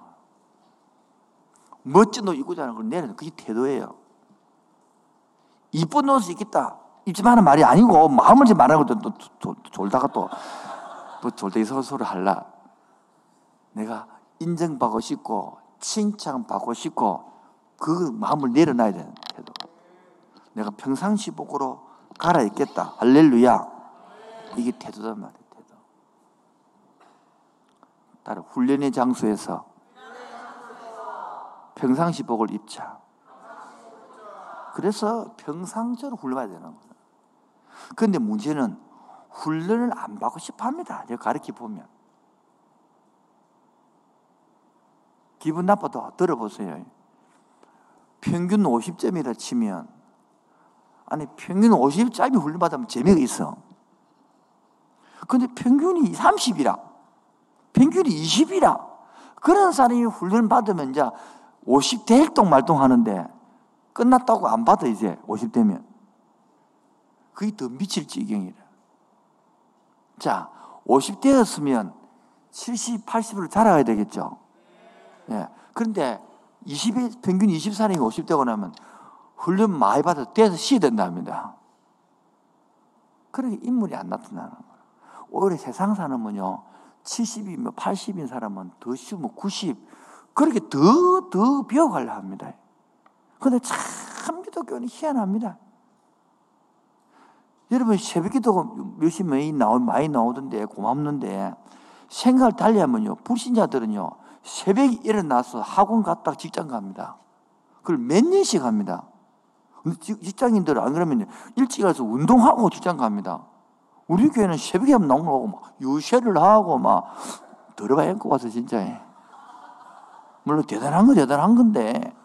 멋진 옷 입고 자는 걸 내려야 되는 거예요. 그게 태도예요. 이쁜 옷을 입겠다 입지만 하는 말이 아니고 마음을 좀 말하고 또 졸다가 또 졸다기 서로 할라. 내가 인정받고 싶고 칭찬받고 싶고 그 마음을 내려놔야 되는 태도. 내가 평상시 복으로 갈아입겠다. 할렐루야. 이게 태도단 말이에요. 태도. 따로 훈련의 장소에서 평상시 복을 입자. 그래서 평상적으로 훈련해야 되는 거예요. 그런데 문제는 훈련을 안 받고 싶어 합니다. 제가 가르쳐 보면. 기분 나빠도 들어보세요. 평균 50점이라 치면, 아니, 평균 50점이 훈련받으면 재미가 있어. 그런데 평균이 30이라, 평균이 20이라, 그런 사람이 훈련받으면 이제 50대 일동말동 하는데, 끝났다고 안 받아, 이제, 50대면. 그게 더 미칠 지경이라. 자, 50대였으면 70, 80으로 자라가야 되겠죠. 예. 그런데, 20, 평균 20살이 50대고 나면 훈련 많이 받아서 떼서 쉬어야 된답니다. 그러니 인물이 안 나타나는 거예요. 오히려 세상 사람은요, 70이면 80인 사람은 더 쉬우면 90, 그렇게 더 배워가려 합니다. 근데 참 기독교는 희한합니다. 여러분, 새벽 기도가 몇십 명이 많이 나오던데, 고맙는데, 생각을 달리 하면요, 불신자들은요, 새벽에 일어나서 학원 갔다가 직장 갑니다. 그걸 몇 년씩 합니다. 직장인들은 안 그러면 일찍 가서 운동하고 직장 갑니다. 우리 교회는 새벽에 하면 나오고, 막, 유세를 하고, 막, 들어가 앵고 와서 진짜. 물론 대단한 건 대단한 건데,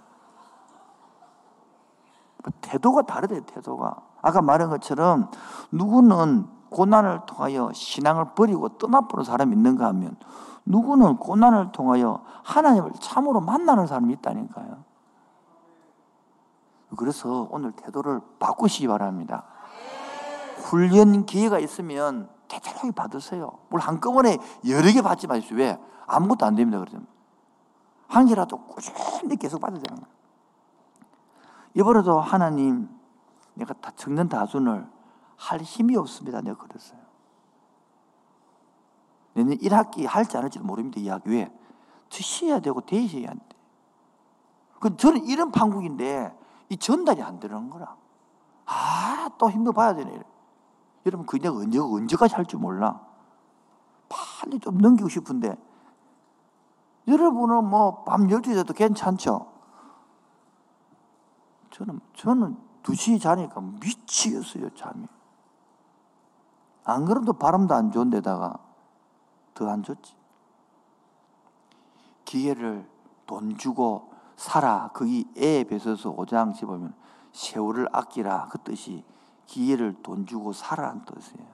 태도가 다르대요. 태도가 아까 말한 것처럼 누구는 고난을 통하여 신앙을 버리고 떠나보는 사람이 있는가 하면 누구는 고난을 통하여 하나님을 참으로 만나는 사람이 있다니까요. 그래서 오늘 태도를 바꾸시기 바랍니다. 훈련 기회가 있으면 대단하게 받으세요. 뭘 한꺼번에 여러 개 받지 마십시오. 왜? 아무것도 안 됩니다. 그러면 한 개라도 꾸준히 계속 받아야 되는 거예요. 이번에도 하나님, 내가 다 적는 다순을 할 힘이 없습니다. 내가 그랬어요. 내년 1학기 할지 안 할지도 모릅니다. 이 학기. 왜? 쉬어야 되고 대쉬어야 돼. 저는 이런 판국인데 이 전달이 안 되는 거라. 아, 또 힘들어봐야 되네. 여러분, 그게 내가 언제까지 할 줄 몰라. 빨리 좀 넘기고 싶은데. 여러분은 뭐 밤 12시에도 괜찮죠? 저는 2시에 자니까 미치겠어요, 잠이. 안 그래도 바람도 안 좋은데다가 더 안 좋지. 기계를 돈 주고 사라. 거기 에베소서 5장 집어보면 세월을 아끼라. 그 뜻이 기계를 돈 주고 사라는 뜻이에요.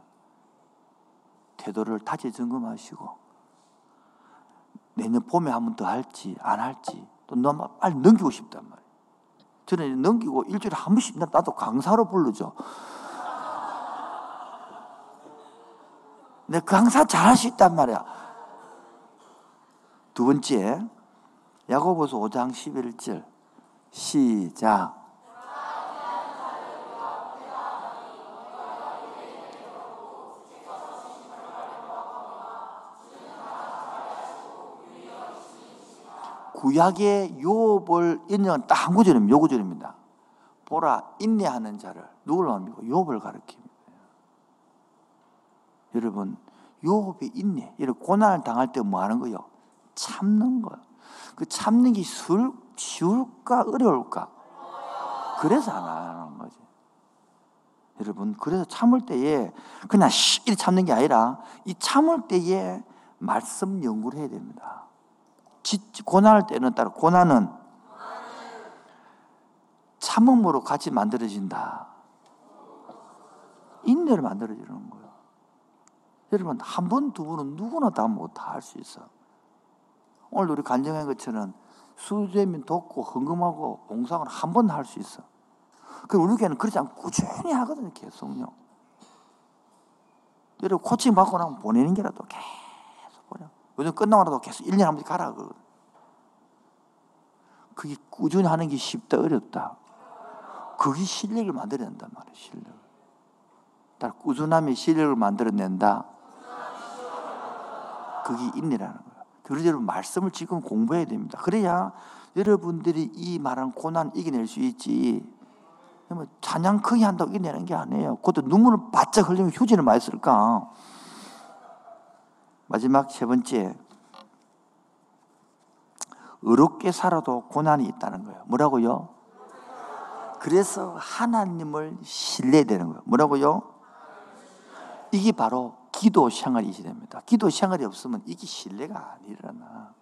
태도를 다시 점검하시고 내년 봄에 한 번 더 할지 안 할지 또 너무 빨리 넘기고 싶단 말이에요. 저는 넘기고 일주일에 한 번씩 나도 강사로 부르죠. 내 강사 잘할 수 있단 말이야. 두 번째, 야고보서 5장 11절 시작. 구약의 욥을 인정한 딱 한 구절입니다. 요 구절입니다. 보라, 인내하는 자를 누구를 말합니까? 욥을 가리킵니다. 여러분, 욥이 있네. 이런 고난을 당할 때 뭐 하는 거요? 참는 거요. 그 참는 게 쉬울까 어려울까? 그래서 안 하는 거지. 여러분, 그래서 참을 때에 그냥 이렇게 참는 게 아니라 이 참을 때에 말씀 연구를 해야 됩니다. 고난할 때는 따로 고난은 참음으로 같이 만들어진다. 인내를 만들어지는 거예요. 여러분, 한 번, 두 번은 누구나 다 못 할 수 있어. 오늘 우리 간증한 것처럼 수재민 돕고 헌금하고 봉사하고 한 번 할 수 있어. 그럼 우리 교회는 그렇지 않고 꾸준히 하거든요. 계속요. 여러분, 코칭 받고 나면 보내는 게라도 계속 보내. 요즘 끝나고라도 계속 1년 한 번씩 가라 그러거든. 그게 꾸준히 하는 게 쉽다 어렵다. 그게 실력을 만들어낸단 말이에요. 실력을. 따라 꾸준함이 실력을 만들어낸다. 그게 인내라는 거예요. 그래서 여러분, 말씀을 지금 공부해야 됩니다. 그래야 여러분들이 이 말한 고난을 이겨낼 수 있지. 찬양 크게 한다고 이겨내는 게 아니에요. 그것도 눈물을 바짝 흘리면 휴지를 많이 쓸까. 마지막 세 번째, 의롭게 살아도 고난이 있다는 거예요. 뭐라고요? 그래서 하나님을 신뢰해야 되는 거예요. 뭐라고요? 이게 바로 기도 생활이 됩니다. 기도 생활이 없으면 이게 신뢰가 아니라나.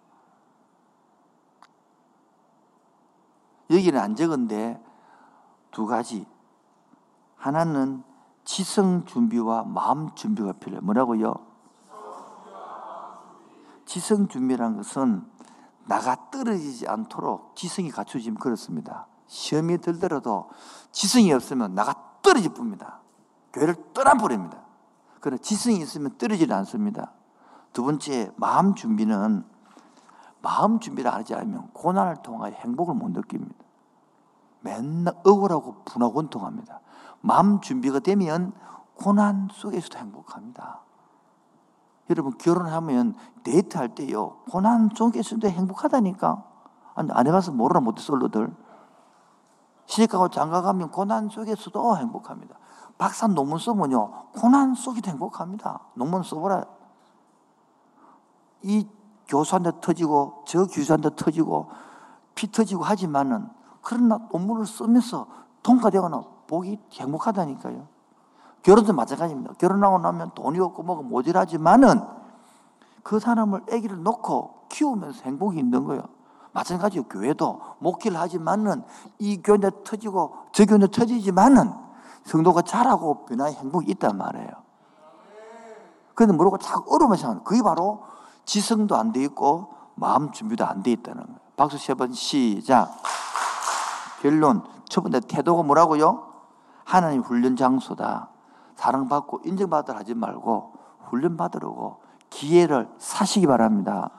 여기는 안 적은데 두 가지. 하나는 지성 준비와 마음 준비가 필요해요. 뭐라고요? 지성 준비라는 것은 나가 떨어지지 않도록 지성이 갖춰지면 그렇습니다. 시험이 들더라도 지성이 없으면 나가 떨어질 뿐입니다. 교회를 떠나버립니다. 그러나 지성이 있으면 떨어지지 않습니다. 두 번째, 마음 준비는 마음 준비를 하지 않으면 고난을 통하여 행복을 못 느낍니다. 맨날 억울하고 분하고 원통합니다. 마음 준비가 되면 고난 속에서도 행복합니다. 여러분, 결혼하면 데이트할 때요, 고난 속에서도 행복하다니까. 아니, 안 해봐서 모르나 못해 솔로들. 시집가고 장가가면 고난 속에서도 행복합니다. 박사 논문 써보면요, 고난 속에도 행복합니다. 논문 써보라. 이 교수한테 터지고 저 교수한테 터지고 피 터지고 하지만은 그러나 논문을 쓰면서 통과되거나 복이 행복하다니까요. 결혼도 마찬가지입니다. 결혼하고 나면 돈이 없고 뭐가 모자라지만은 그 사람을 아기를 놓고 키우면서 행복이 있는 거예요. 마찬가지로 교회도 목회를 하지만은 이 교회에 터지고 저 교회에 터지지만은 성도가 자라고 변화의 행복이 있단 말이에요. 그런데 모르고 자꾸 어려움을 생각하는 그게 바로 지성도 안 돼 있고 마음 준비도 안 돼 있다는 거예요. 박수 세 번 시작. 결론, 첫 번째 태도가 뭐라고요? 하나님 훈련 장소다. 사랑받고 인정받으라 하지 말고 훈련받으려고 기회를 사시기 바랍니다.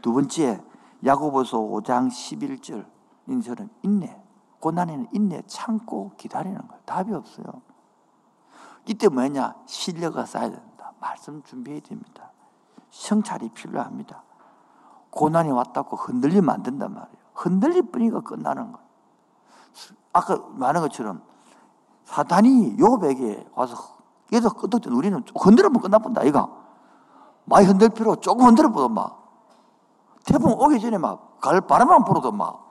두 번째, 야고보서 5장 11절 인처럼 인내, 고난에는 인내 참고 기다리는 거예요. 답이 없어요. 이때 뭐냐? 신뢰가 쌓여야 된다. 말씀 준비해야 됩니다. 성찰이 필요합니다. 고난이 왔다고 흔들리면 안 된단 말이에요. 흔들릴 뿐이니까 끝나는 거예요. 아까 말한 것처럼 사단이 욥에게 와서 계속 끄덕대는 우리는 흔들면 끝나본다 이거. 많이 흔들 필요 조금 흔들어보도 막 태풍 오기 전에 막 가을 바람만 불어도 막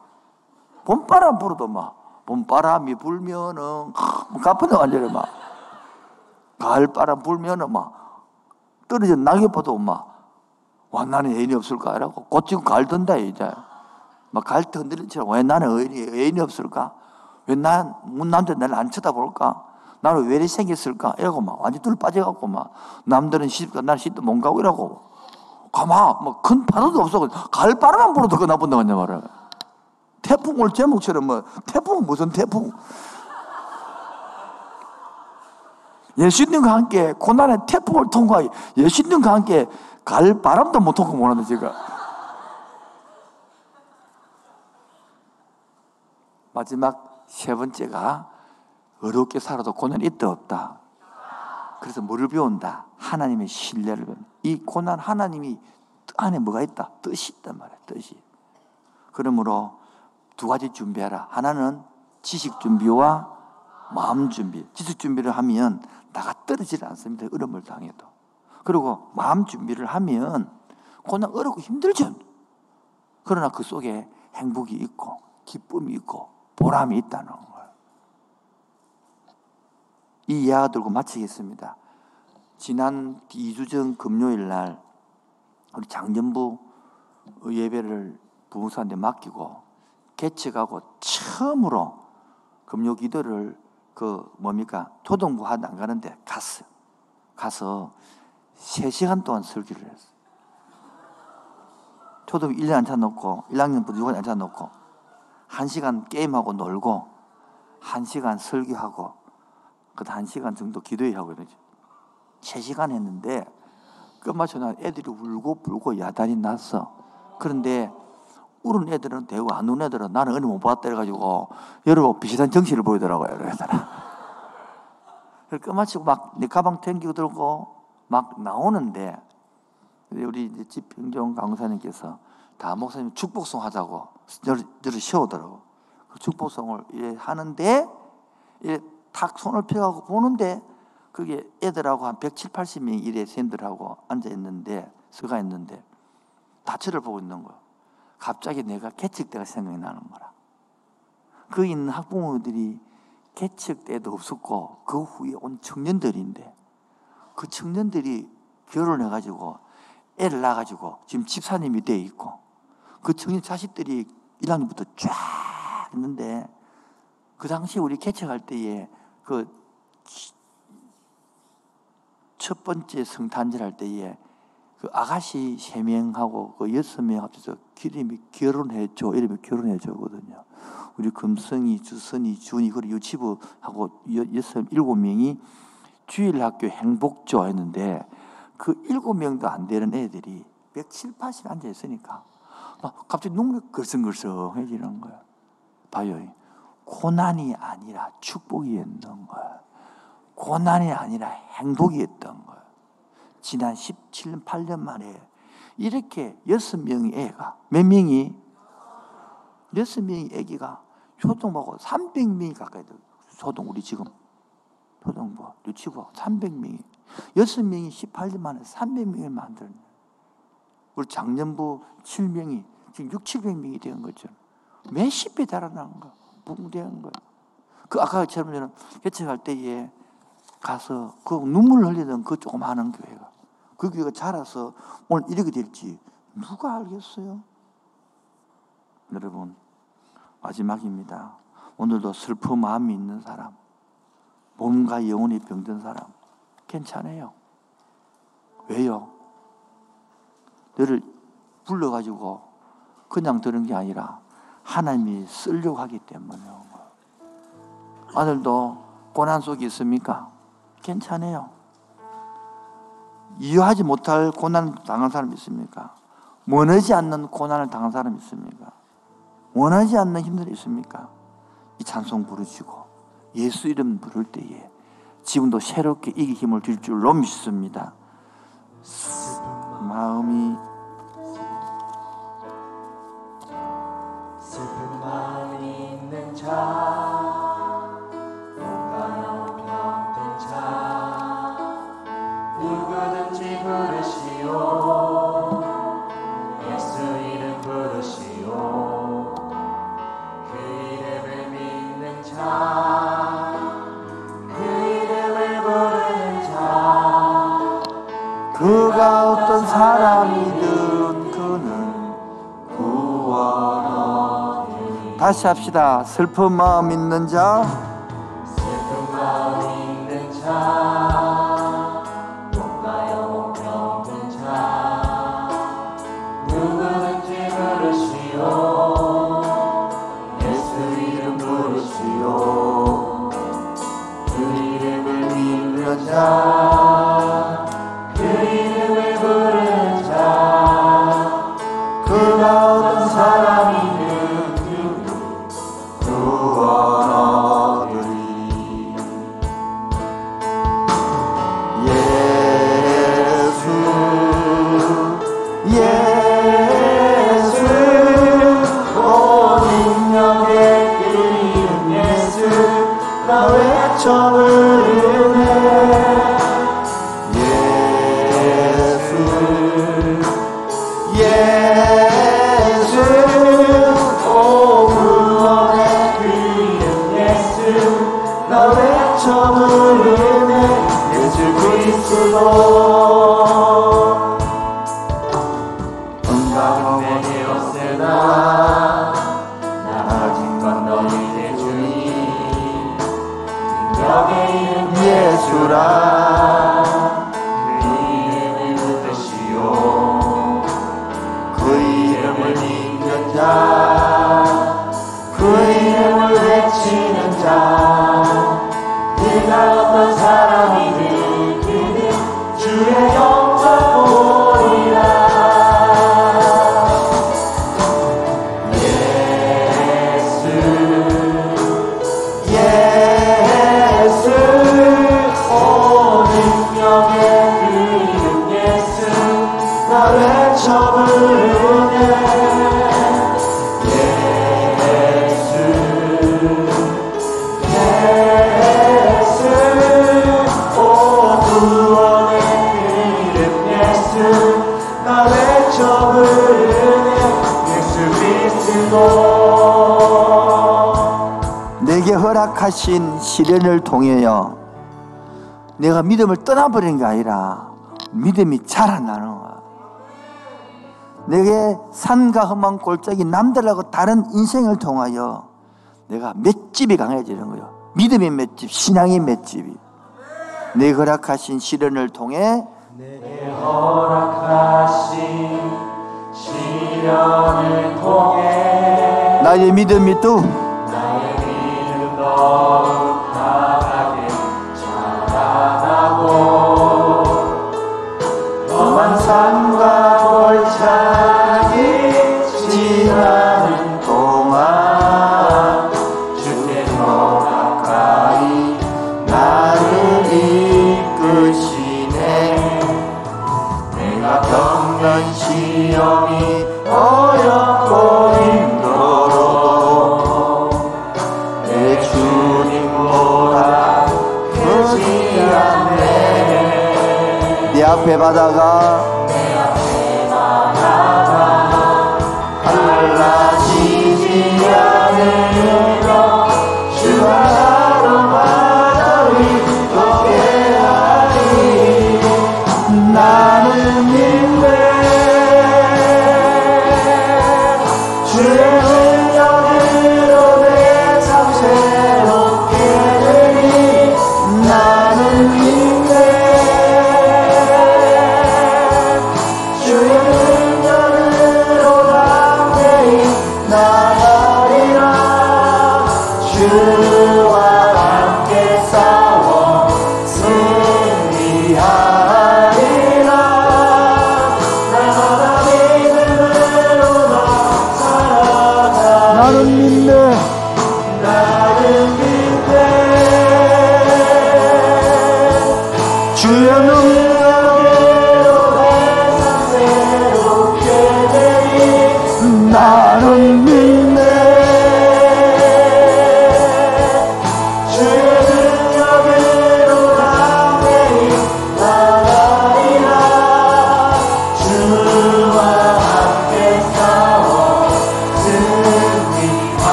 봄바람 불어도 막 봄바람이 불면은 가뿐히 완전히 막 가을 바람 불면은 막 떨어진 낙엽보도 막 와 나는 애인이 없을까 이라고 곧 지금 가을 든다 이제. 막 갈 때 흔들린처럼 왜 나는 애인이 없을까? 왜 난 남들 나를 안 쳐다볼까? 나는 왜 이렇게 생겼을까? 이러고 막 완전 뚫어 빠져갖고 막 남들은 시집가 나는 시집도 못 가고 이러고 가만 막 큰 파도도 없어 가을 바람만 불어도 끝나본다 그냥 말이야. 태풍 올 제목처럼 뭐 태풍 무슨 태풍? 예수님과 함께 고난의 태풍을 통과해 예수님과 함께 가을 바람도 못 통과 못하는데 제가. 마지막 세 번째가 어렵게 살아도 고난이 있다 없다. 그래서 뭐를 배운다? 하나님의 신뢰를 배운다. 이 고난 하나님이 안에 뭐가 있다? 뜻이 있단 말이야. 뜻이. 그러므로 두 가지 준비해라. 하나는 지식 준비와 마음 준비. 지식 준비를 하면 나가 떨어지지 않습니다. 어려움을 당해도. 그리고 마음 준비를 하면 고난 어렵고 힘들죠. 그러나 그 속에 행복이 있고 기쁨이 있고 보람이 있다는 거예요. 이 이야기 들고 마치겠습니다. 지난 2주 전 금요일 날 우리 장전부 예배를 부목사한테 맡기고 개척하고 처음으로 금요 기도를 토동부 하나 안 가는데 갔어요. 가서 3시간 동안 설교를 했어요. 초등부 1년 앉혀놓고 1학년부터 6학년 앉혀놓고 1시간 게임하고 놀고 1시간 설교하고 그 1시간 정도 기도회하고 3시간 했는데 끝마쳐나 애들이 울고 불고 야단이 났어. 그런데 우는 애들은 대우, 안 우는 애들은 나는 은혜 못 받았다 해가지고 여러분 비슷한 정신을 보이더라고요. 그래서 끝마치고 막 내 가방 탱기고 들고 막 나오는데 우리 집행정 강사님께서 다 목사님 축복송 하자고 저를 세우더라고. 그 축복송을 하는데 탁 손을 펴고 보는데 그게 애들하고 한 170, 80명 이래 샌들하고 앉아있는데 서가있는데 다 저를 보고 있는 거야. 갑자기 내가 개척대가 생각이 나는 거라. 거기 있는 학부모들이 개척대도 없었고 그 후에 온 청년들인데 그 청년들이 결혼해가지고 애를 낳아가지고 지금 집사님이 돼 있고 그 청년 자식들이 1학년부터 쫙 있는데 그 당시 우리 개척할 때에 그 첫 번째 성탄절 할 때에 그 아가씨 3명하고 그 6명 합쳐서 이름이 결혼해줘 이름이 결혼해줘거든요. 우리 금성이 주선이 준이 그리고 유치부하고 7명이 주일학교 행복조 했는데 그 7명도 안 되는 애들이 170, 80 앉아있으니까 막 갑자기 눈물이 글썽글썽해지는 거야. 봐요. 고난이 아니라 축복이었던 거야. 고난이 아니라 행복이었던 거야. 지난 17년, 8년 만에 이렇게 6명의 애가 몇 명이? 6명의 애기가 초등부하고 300명이 가까이 돼요. 초등 우리 지금 초등부, 유치부하고 300명이 6명이 18년 만에 300명을 만드는 우리 작년부 7명이 지금 600, 700명이 된 거죠. 몇십 배 달아난 거야. 붕대한 거야. 그 아까처럼 저는 개척할 때에 가서 그 눈물을 흘리던 그 조그마한 교회가 그 교회가 자라서 오늘 이렇게 될지 누가 알겠어요? 여러분 마지막입니다. 오늘도 슬픈 마음이 있는 사람 몸과 영혼이 병든 사람 괜찮아요. 왜요? 너를 불러가지고 그냥 들은 게 아니라 하나님이 쓰려고 하기 때문에요. 아들도 고난 속에 있습니까? 괜찮아요. 이해하지 못할 고난을 당한 사람이 있습니까? 원하지 않는 고난을 당한 사람이 있습니까? 원하지 않는 힘들이 있습니까? 이 찬송 부르시고 예수 이름 부를 때에 지금도 새롭게 이기 힘을 줄 줄로 믿습니다. 슬픈 마음이 있는 자 온갖 병든 자 누구든지 부르시오 예수 이름 부르시오 그 이름을 믿는 자 그가 어떤 사람이든 그는 구원 얻으리. 다시 합시다. 슬픈 마음 있는 자 슬픈 마음 있는 자 목마여 병든 자 누구든지 부르시오 예수 이름 부르시오 그 이름을 믿는 자 어떤 사람이든 구원 얻으리 예수 예수 온 인격의 이름 예수 나 외쳐 부르네 그리스도 건강은 내게 없으나 나아진 건 너희의 주님 능력에 있는 예수라 그 이름을 믿으시오 그 이름을 믿는 자 그 이름을 외치는 자 네가 어떤 사람이든 주의 영광 보리라 예수 오 능력의 이름 예수 나 외쳐 부르네 내게 허락하신 시련을 통하여 내가 믿음을 떠나버린 게 아니라 믿음이 자라나는 거야. 내게 산과 험한 골짜기 남들하고 다른 인생을 통하여 내가 맷집이 강해지는 거야. 믿음이 맷집, 신앙이 맷집이. 내게 허락하신 시련을 통해 내게 허락하신 시련을 통해 나의 믿음이 또 강하게 자라나고 험한 산과 골짜기 지나는 동안 주께 더 가까이 나를 이끄시네 내가 겪는 시험이 어렵고 힘들어도 내 주님보다 크지 않네 내 앞에 바다가 갈라지지 않으며 주와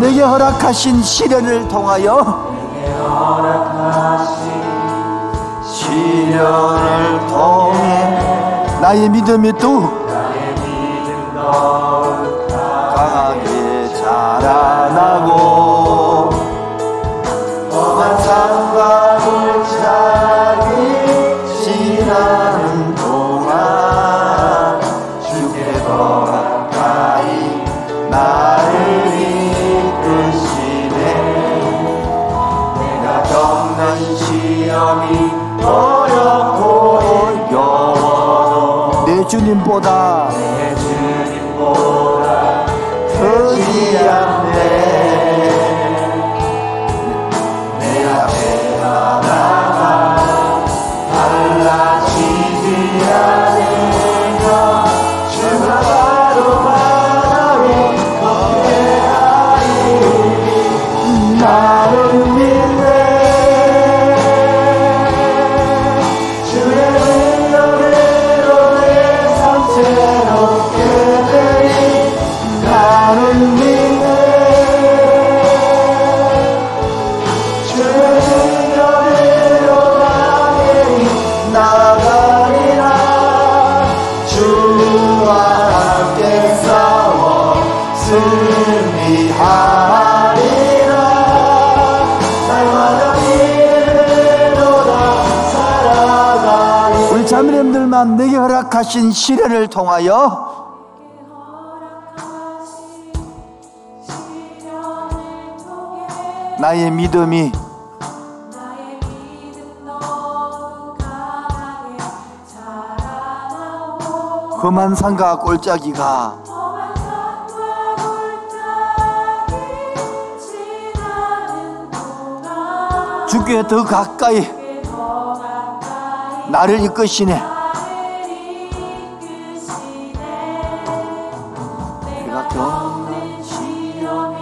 내게 허락하신 시련을 통하여 나의 믿음이 또 강하게 자라나고 험한 산과 골짜기 지나는 동안 주께 더 가까이 나를 이끄시네 내가 겪는 시험이 어려워 주님보다 크지 않네. 내 앞에 하나가 달라지지 않으며 주가 바로 바라위 너의 아이니 나를 믿네. 우리 자매님들만 내게 허락하신 시련을 통하여 나의 믿음이 험한 산과 골짜기가 주께 더 가까이 나를 이끄시네. 내가 겪는 시험이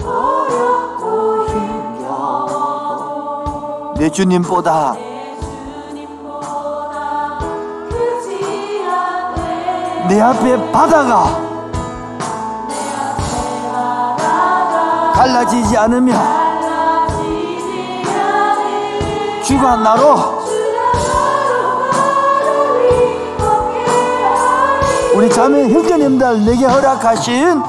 어렵고 힘겨워 내 주님보다 크지 않네. 내 앞에 바다가 갈라지지 않으며 주가 나로 우리 자매 형제님들 내게 허락하신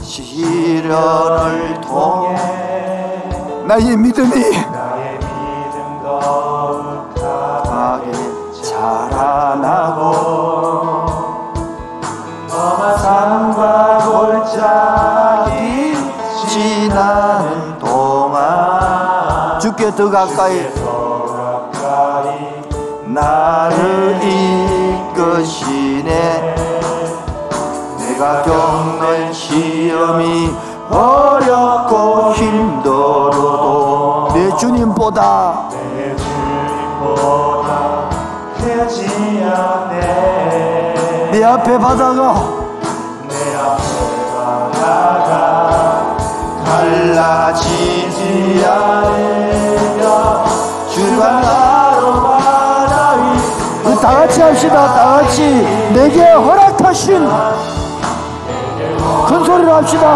시련을 통해 나의 믿음 거룩하게 자라나고 험한 산과 골짜기 지나는 주께 더 가까이 나를 이끄시네. 내가 겪는 시험이 어렵고 힘들어도 내 주님보다 크지 않네. 내 앞에 바다가 갈라지지 않으며 주가 나로 바라위. 우리 다같이 합시다. 다같이 내게 허락하신 큰소리로 합시다.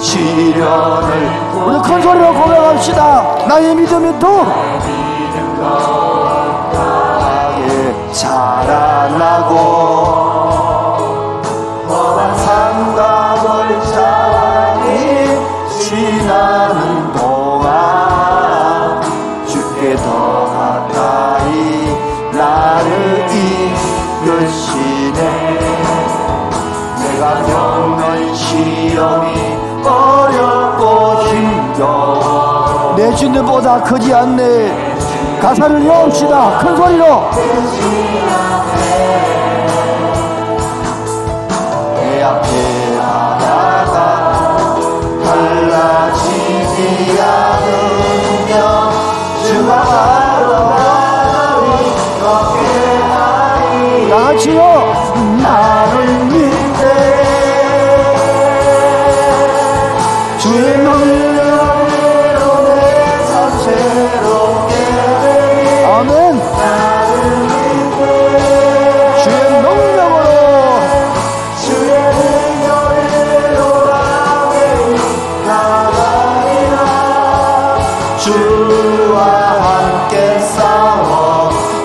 시련을 우리 큰소리로 고백합시다. 나의 믿음이 더 강하게 자라나고 지나는 동안 주께 더 가까이 나를 이끄시네. 내가 겪는 시험이 어렵고 힘겨워 내 주님보다 크지 않네. 가사를 외웁시다. 큰 소리로 내 앞에 않으며 주가 바로 나를 이끄게 하니 나같이요 나를 믿네. 주의 능력으로 내 삶 새롭게 되니 아멘. 나를 믿네. 주의 능력으로 주와 함께 싸워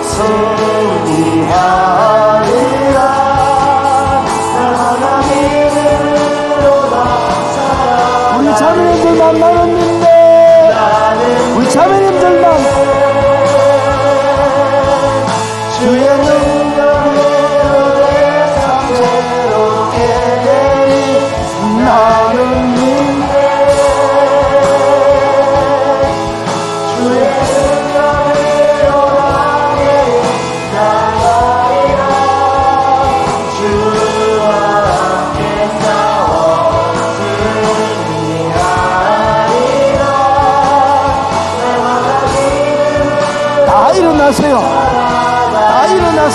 승리하리라. 나만한 이름으로다 살아라. 우리 자매님들만 나는 믿네. 우리 자매님들만 주의 능력으로 내 삶 새롭게 되니 나는 믿네.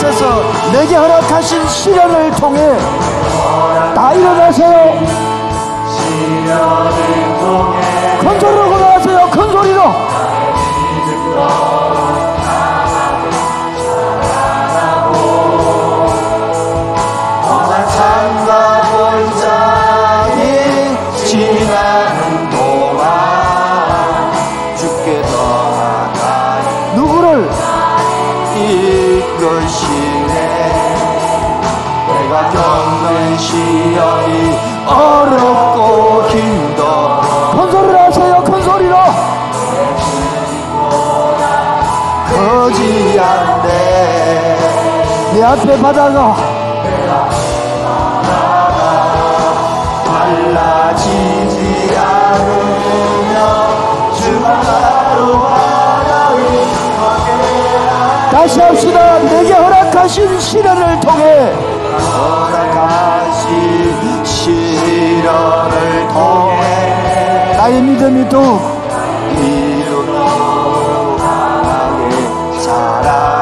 하나님께서 내게 허락하신 시련을 통해 다 일어나세요. 큰 소리로 고백하세요. 큰 소리로. 내 앞에 바다가 달라지지 않으며 주가 나로 바다를 함께하리. 다시 합시다. 내게 허락하신 시련을 통해, 허락하신 시련을 통해 나의 믿음이 더욱 이루어 나게 자라.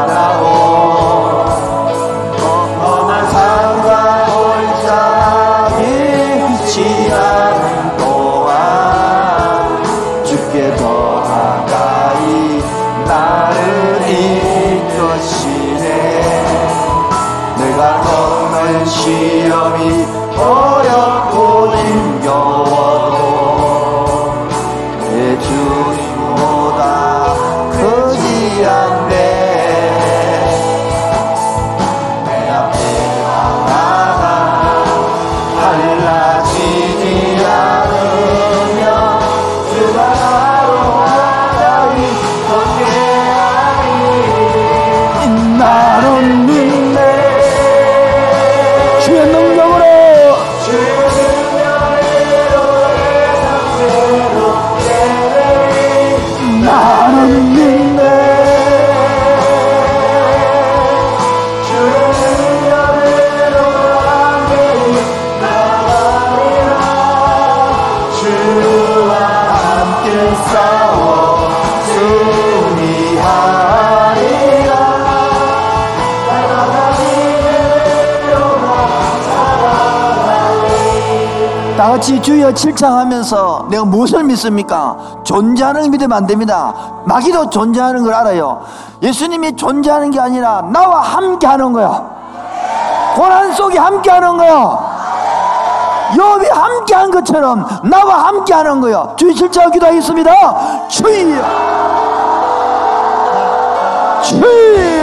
주여 칠창하면서 내가 무엇을 믿습니까? 존재하는 믿으면 안됩니다. 마귀도 존재하는 걸 알아요. 예수님이 존재하는 게 아니라 나와 함께하는 거야. 고난 속에 함께하는 거야. 욥이 함께한 것처럼 나와 함께하는 거야. 주여 칠창하고 기도하겠습니다. 주여, 주여, 주여,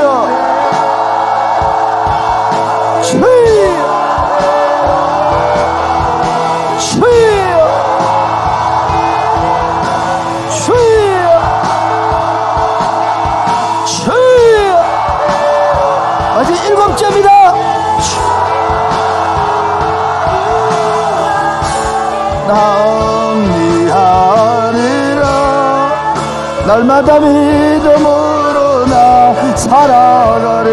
날마다 믿음으로 나 살아가리.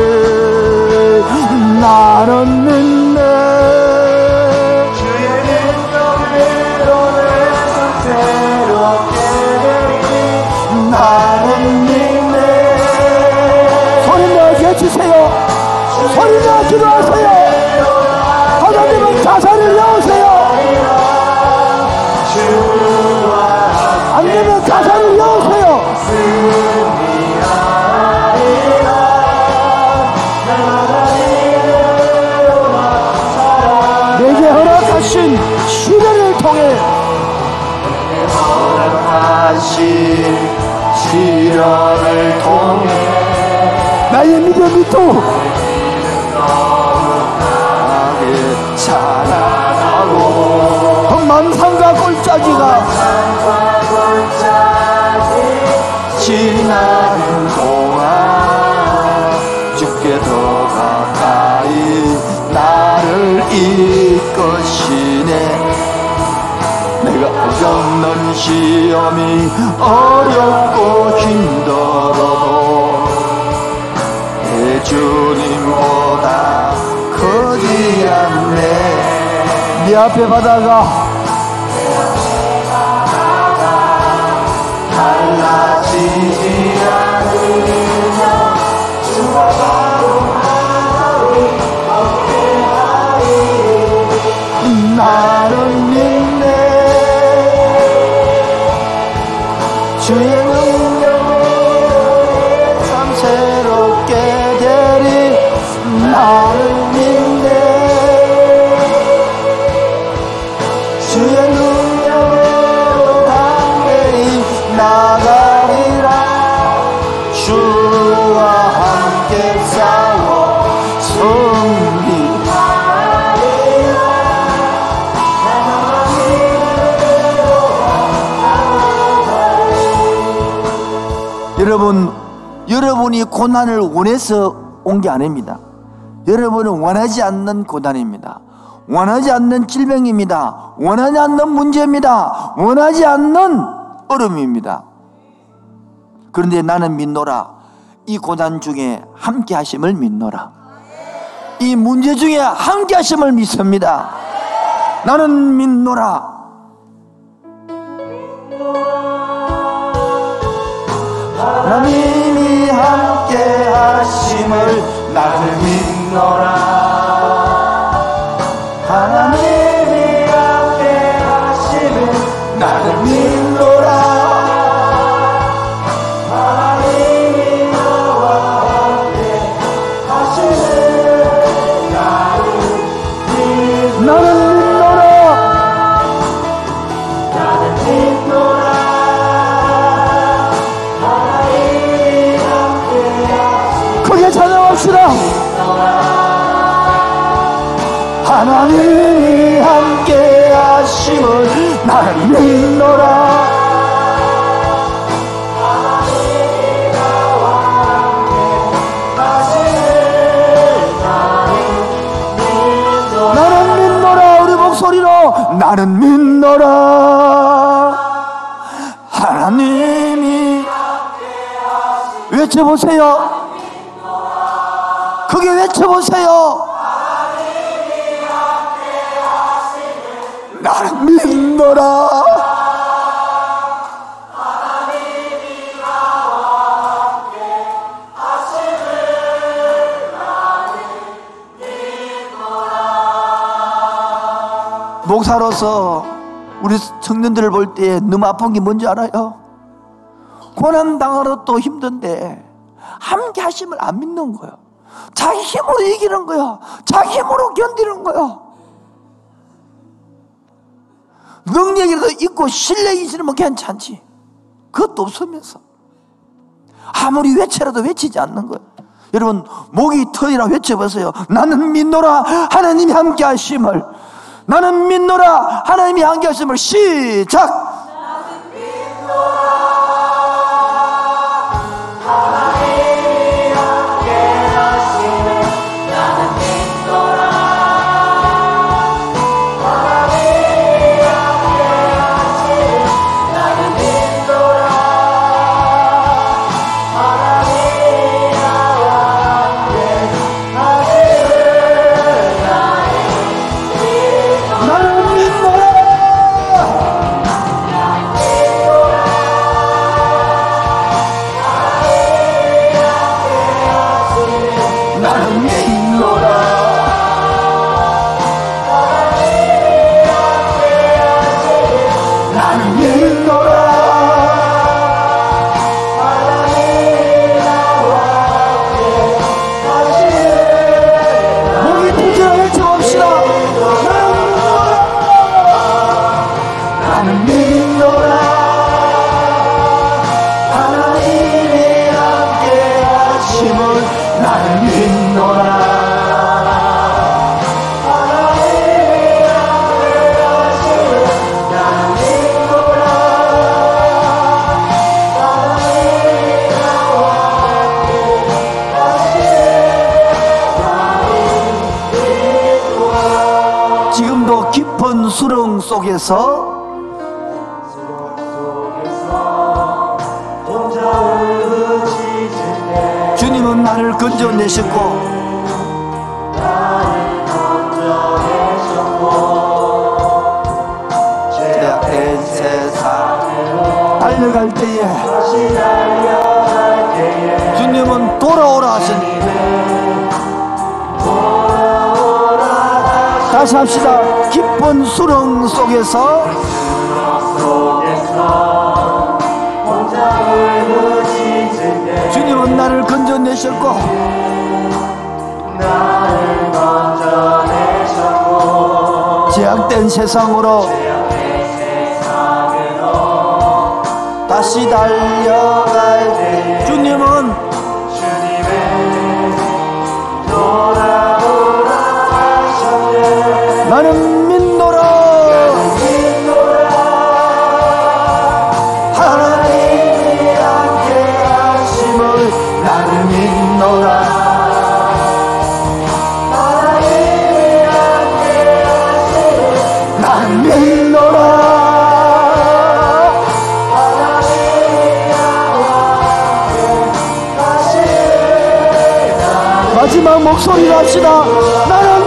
나는 믿네 주의 능력으로 내 삶 새롭게 되리. 나는 믿네. 소리나 외쳐주세요. 소리나 기도하세요. 하나님은 가사를 넣으세요. 안되면 가사를 넣으세요. 내게 허락하신 시련을 통해, 허락하신 시련을 통해 나의 믿음이 또 강하게 자라나고 험난산과 골짜기가 지나는 동안 주께 더 가까이 나를 이끄시네. 내가 겪는 시험이 어렵고 힘들어도 내 주님보다 크지 않네. 네 앞에 바다가 달라지지 않으며 주가 바로 주의 능력에 참 새롭게 되리 나를 믿네. 주의 능력으로 담대히 나가리라. 주와 함께 싸워 승리하리라. 여러분이 고난을 원해서 온 게 아닙니다. 여러분은 원하지 않는 고난입니다. 원하지 않는 질병입니다. 원하지 않는 문제입니다. 원하지 않는 어려움입니다. 그런데 나는 믿노라. 이 고난 중에 함께 하심을 믿노라. 이 문제 중에 함께 하심을 믿습니다. 나는 믿노라. 하나님이 함께 하심을 나를 믿노라. 하나님이 함께 하심을 나를 믿노라. 하나님이 너와 함께 하심을 나를 믿노라. 하나님이 함께 하심을 나를 믿노라. 하나님이 나와 함께 하심을 나를 믿노라. 우리 목소리로 나는 믿노라. 하나님이 외쳐보세요. 그게 외쳐보세요. 나를 믿노라. 하나님이 나와 함께 하심을 나를 믿노라. 목사로서 우리 청년들을 볼 때 너무 아픈 게 뭔지 알아요? 고난당하러 또 힘든데 함께 하심을 안 믿는 거예요. 자기 힘으로 이기는 거예요. 자기 힘으로 견디는 거예요. 능력이라도 있고 신뢰 있으면 괜찮지. 그것도 없으면서 아무리 외쳐라도 외치지 않는 거예요. 여러분 목이 터이라 외쳐보세요. 나는 믿노라. 하나님이 함께 하심을. 나는 믿노라. 하나님이 함께 하심을. 시작. 나는 믿노라. 수렁 속에서 주님은 나를 건져내셨고 죄악된 세상으로 달려갈 때에 주님은 돌아오라 하시니 다시 합시다. 깊은 수렁 속에서 혼자 주님은 나를 건져내셨고 제약된 세상으로 다시 달려갈 때 주님은 나는 믿노라. 하나님이 함께 하심을 나는 믿노라. 하나님이 함께 하심을 나는 믿노라. 하나님이 함께 하심을 나는 믿노라. 마지막 목소리를 합시다. 나는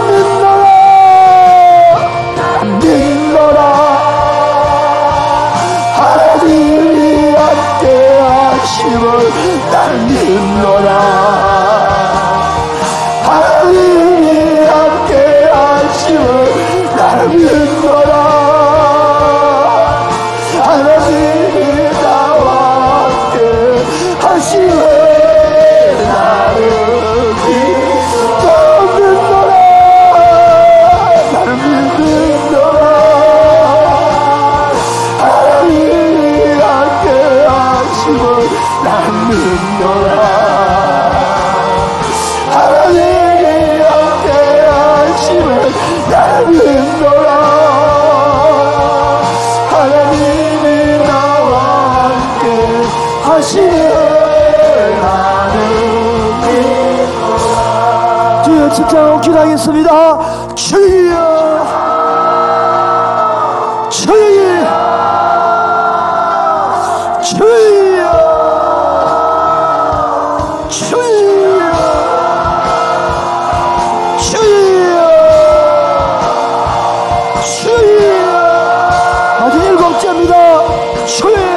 주여 기도하겠습니다. 주여 주여 주여 주여 주여 주여 아직 일곱째입니다. 주여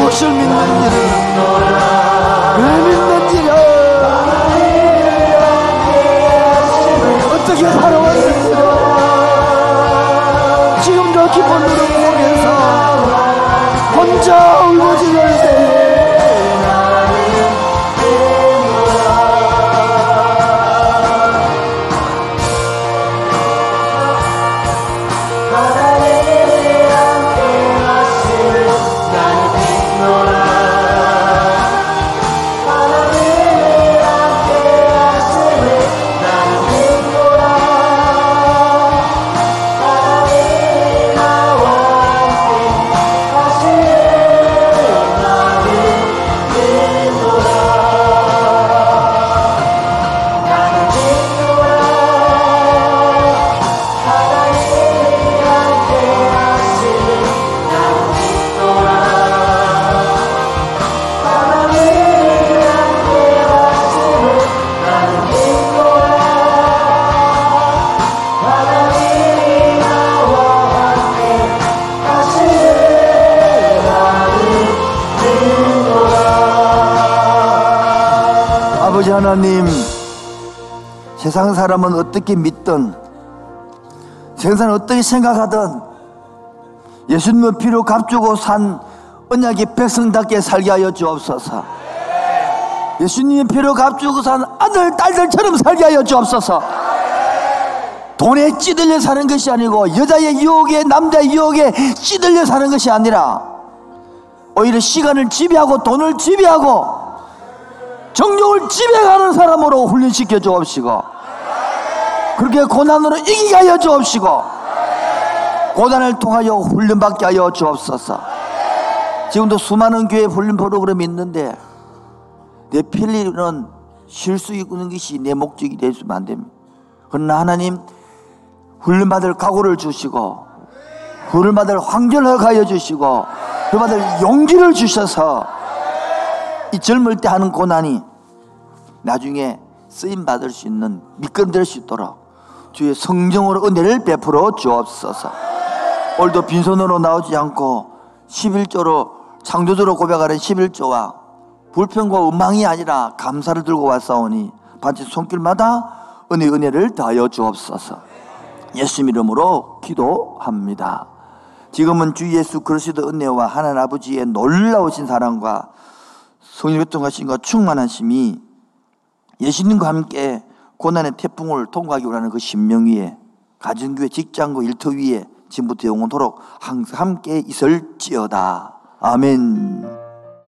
무엇을 믿는지를 왜 믿는지를 어떻게 살아왔는지를 지금도 깊은 눈을 보면서 혼자 울고지를 때 하나님, 세상 사람은 어떻게 믿든 세상은 어떻게 생각하든 예수님의 피로 값주고 산 언약의 백성답게 살게 하여 주옵소서. 예수님의 피로 값주고 산 아들 딸들처럼 살게 하여 주옵소서. 돈에 찌들려 사는 것이 아니고 여자의 유혹에 남자의 유혹에 찌들려 사는 것이 아니라 오히려 시간을 지배하고 돈을 지배하고 정욕을 지배하는 사람으로 훈련시켜 주옵시고 그렇게 고난으로 이기게 하여 주옵시고 고난을 통하여 훈련받게 하여 주옵소서. 지금도 수많은 교회 훈련 프로그램이 있는데 내 필리는 쉴 수 있는 것이 내 목적이 되어주면 안 됩니다. 그러나 하나님 훈련받을 각오를 주시고 훈련받을 환경을 가여 주시고 훈련받을 용기를 주셔서 이 젊을 때 하는 고난이 나중에 쓰임받을 수 있는 밑거름 될 수 있도록 주의 성령으로 은혜를 베풀어 주옵소서. 오늘도 빈손으로 나오지 않고 11조로 창조주로 고백하는 11조와 불평과 원망이 아니라 감사를 들고 왔사오니 반드시 손길마다 은혜를 더하여 주옵소서. 예수님 이름으로 기도합니다. 지금은 주 예수 그리스도 은혜와 하나님 아버지의 놀라우신 사랑과 성령 교통하심과 충만한 심이 예수님과 함께 고난의 태풍을 통과하기 원하는 그 심령 위에, 가정교회, 직장과 일터 위에 지금부터 영원토록 항상 함께 있을지어다. 아멘.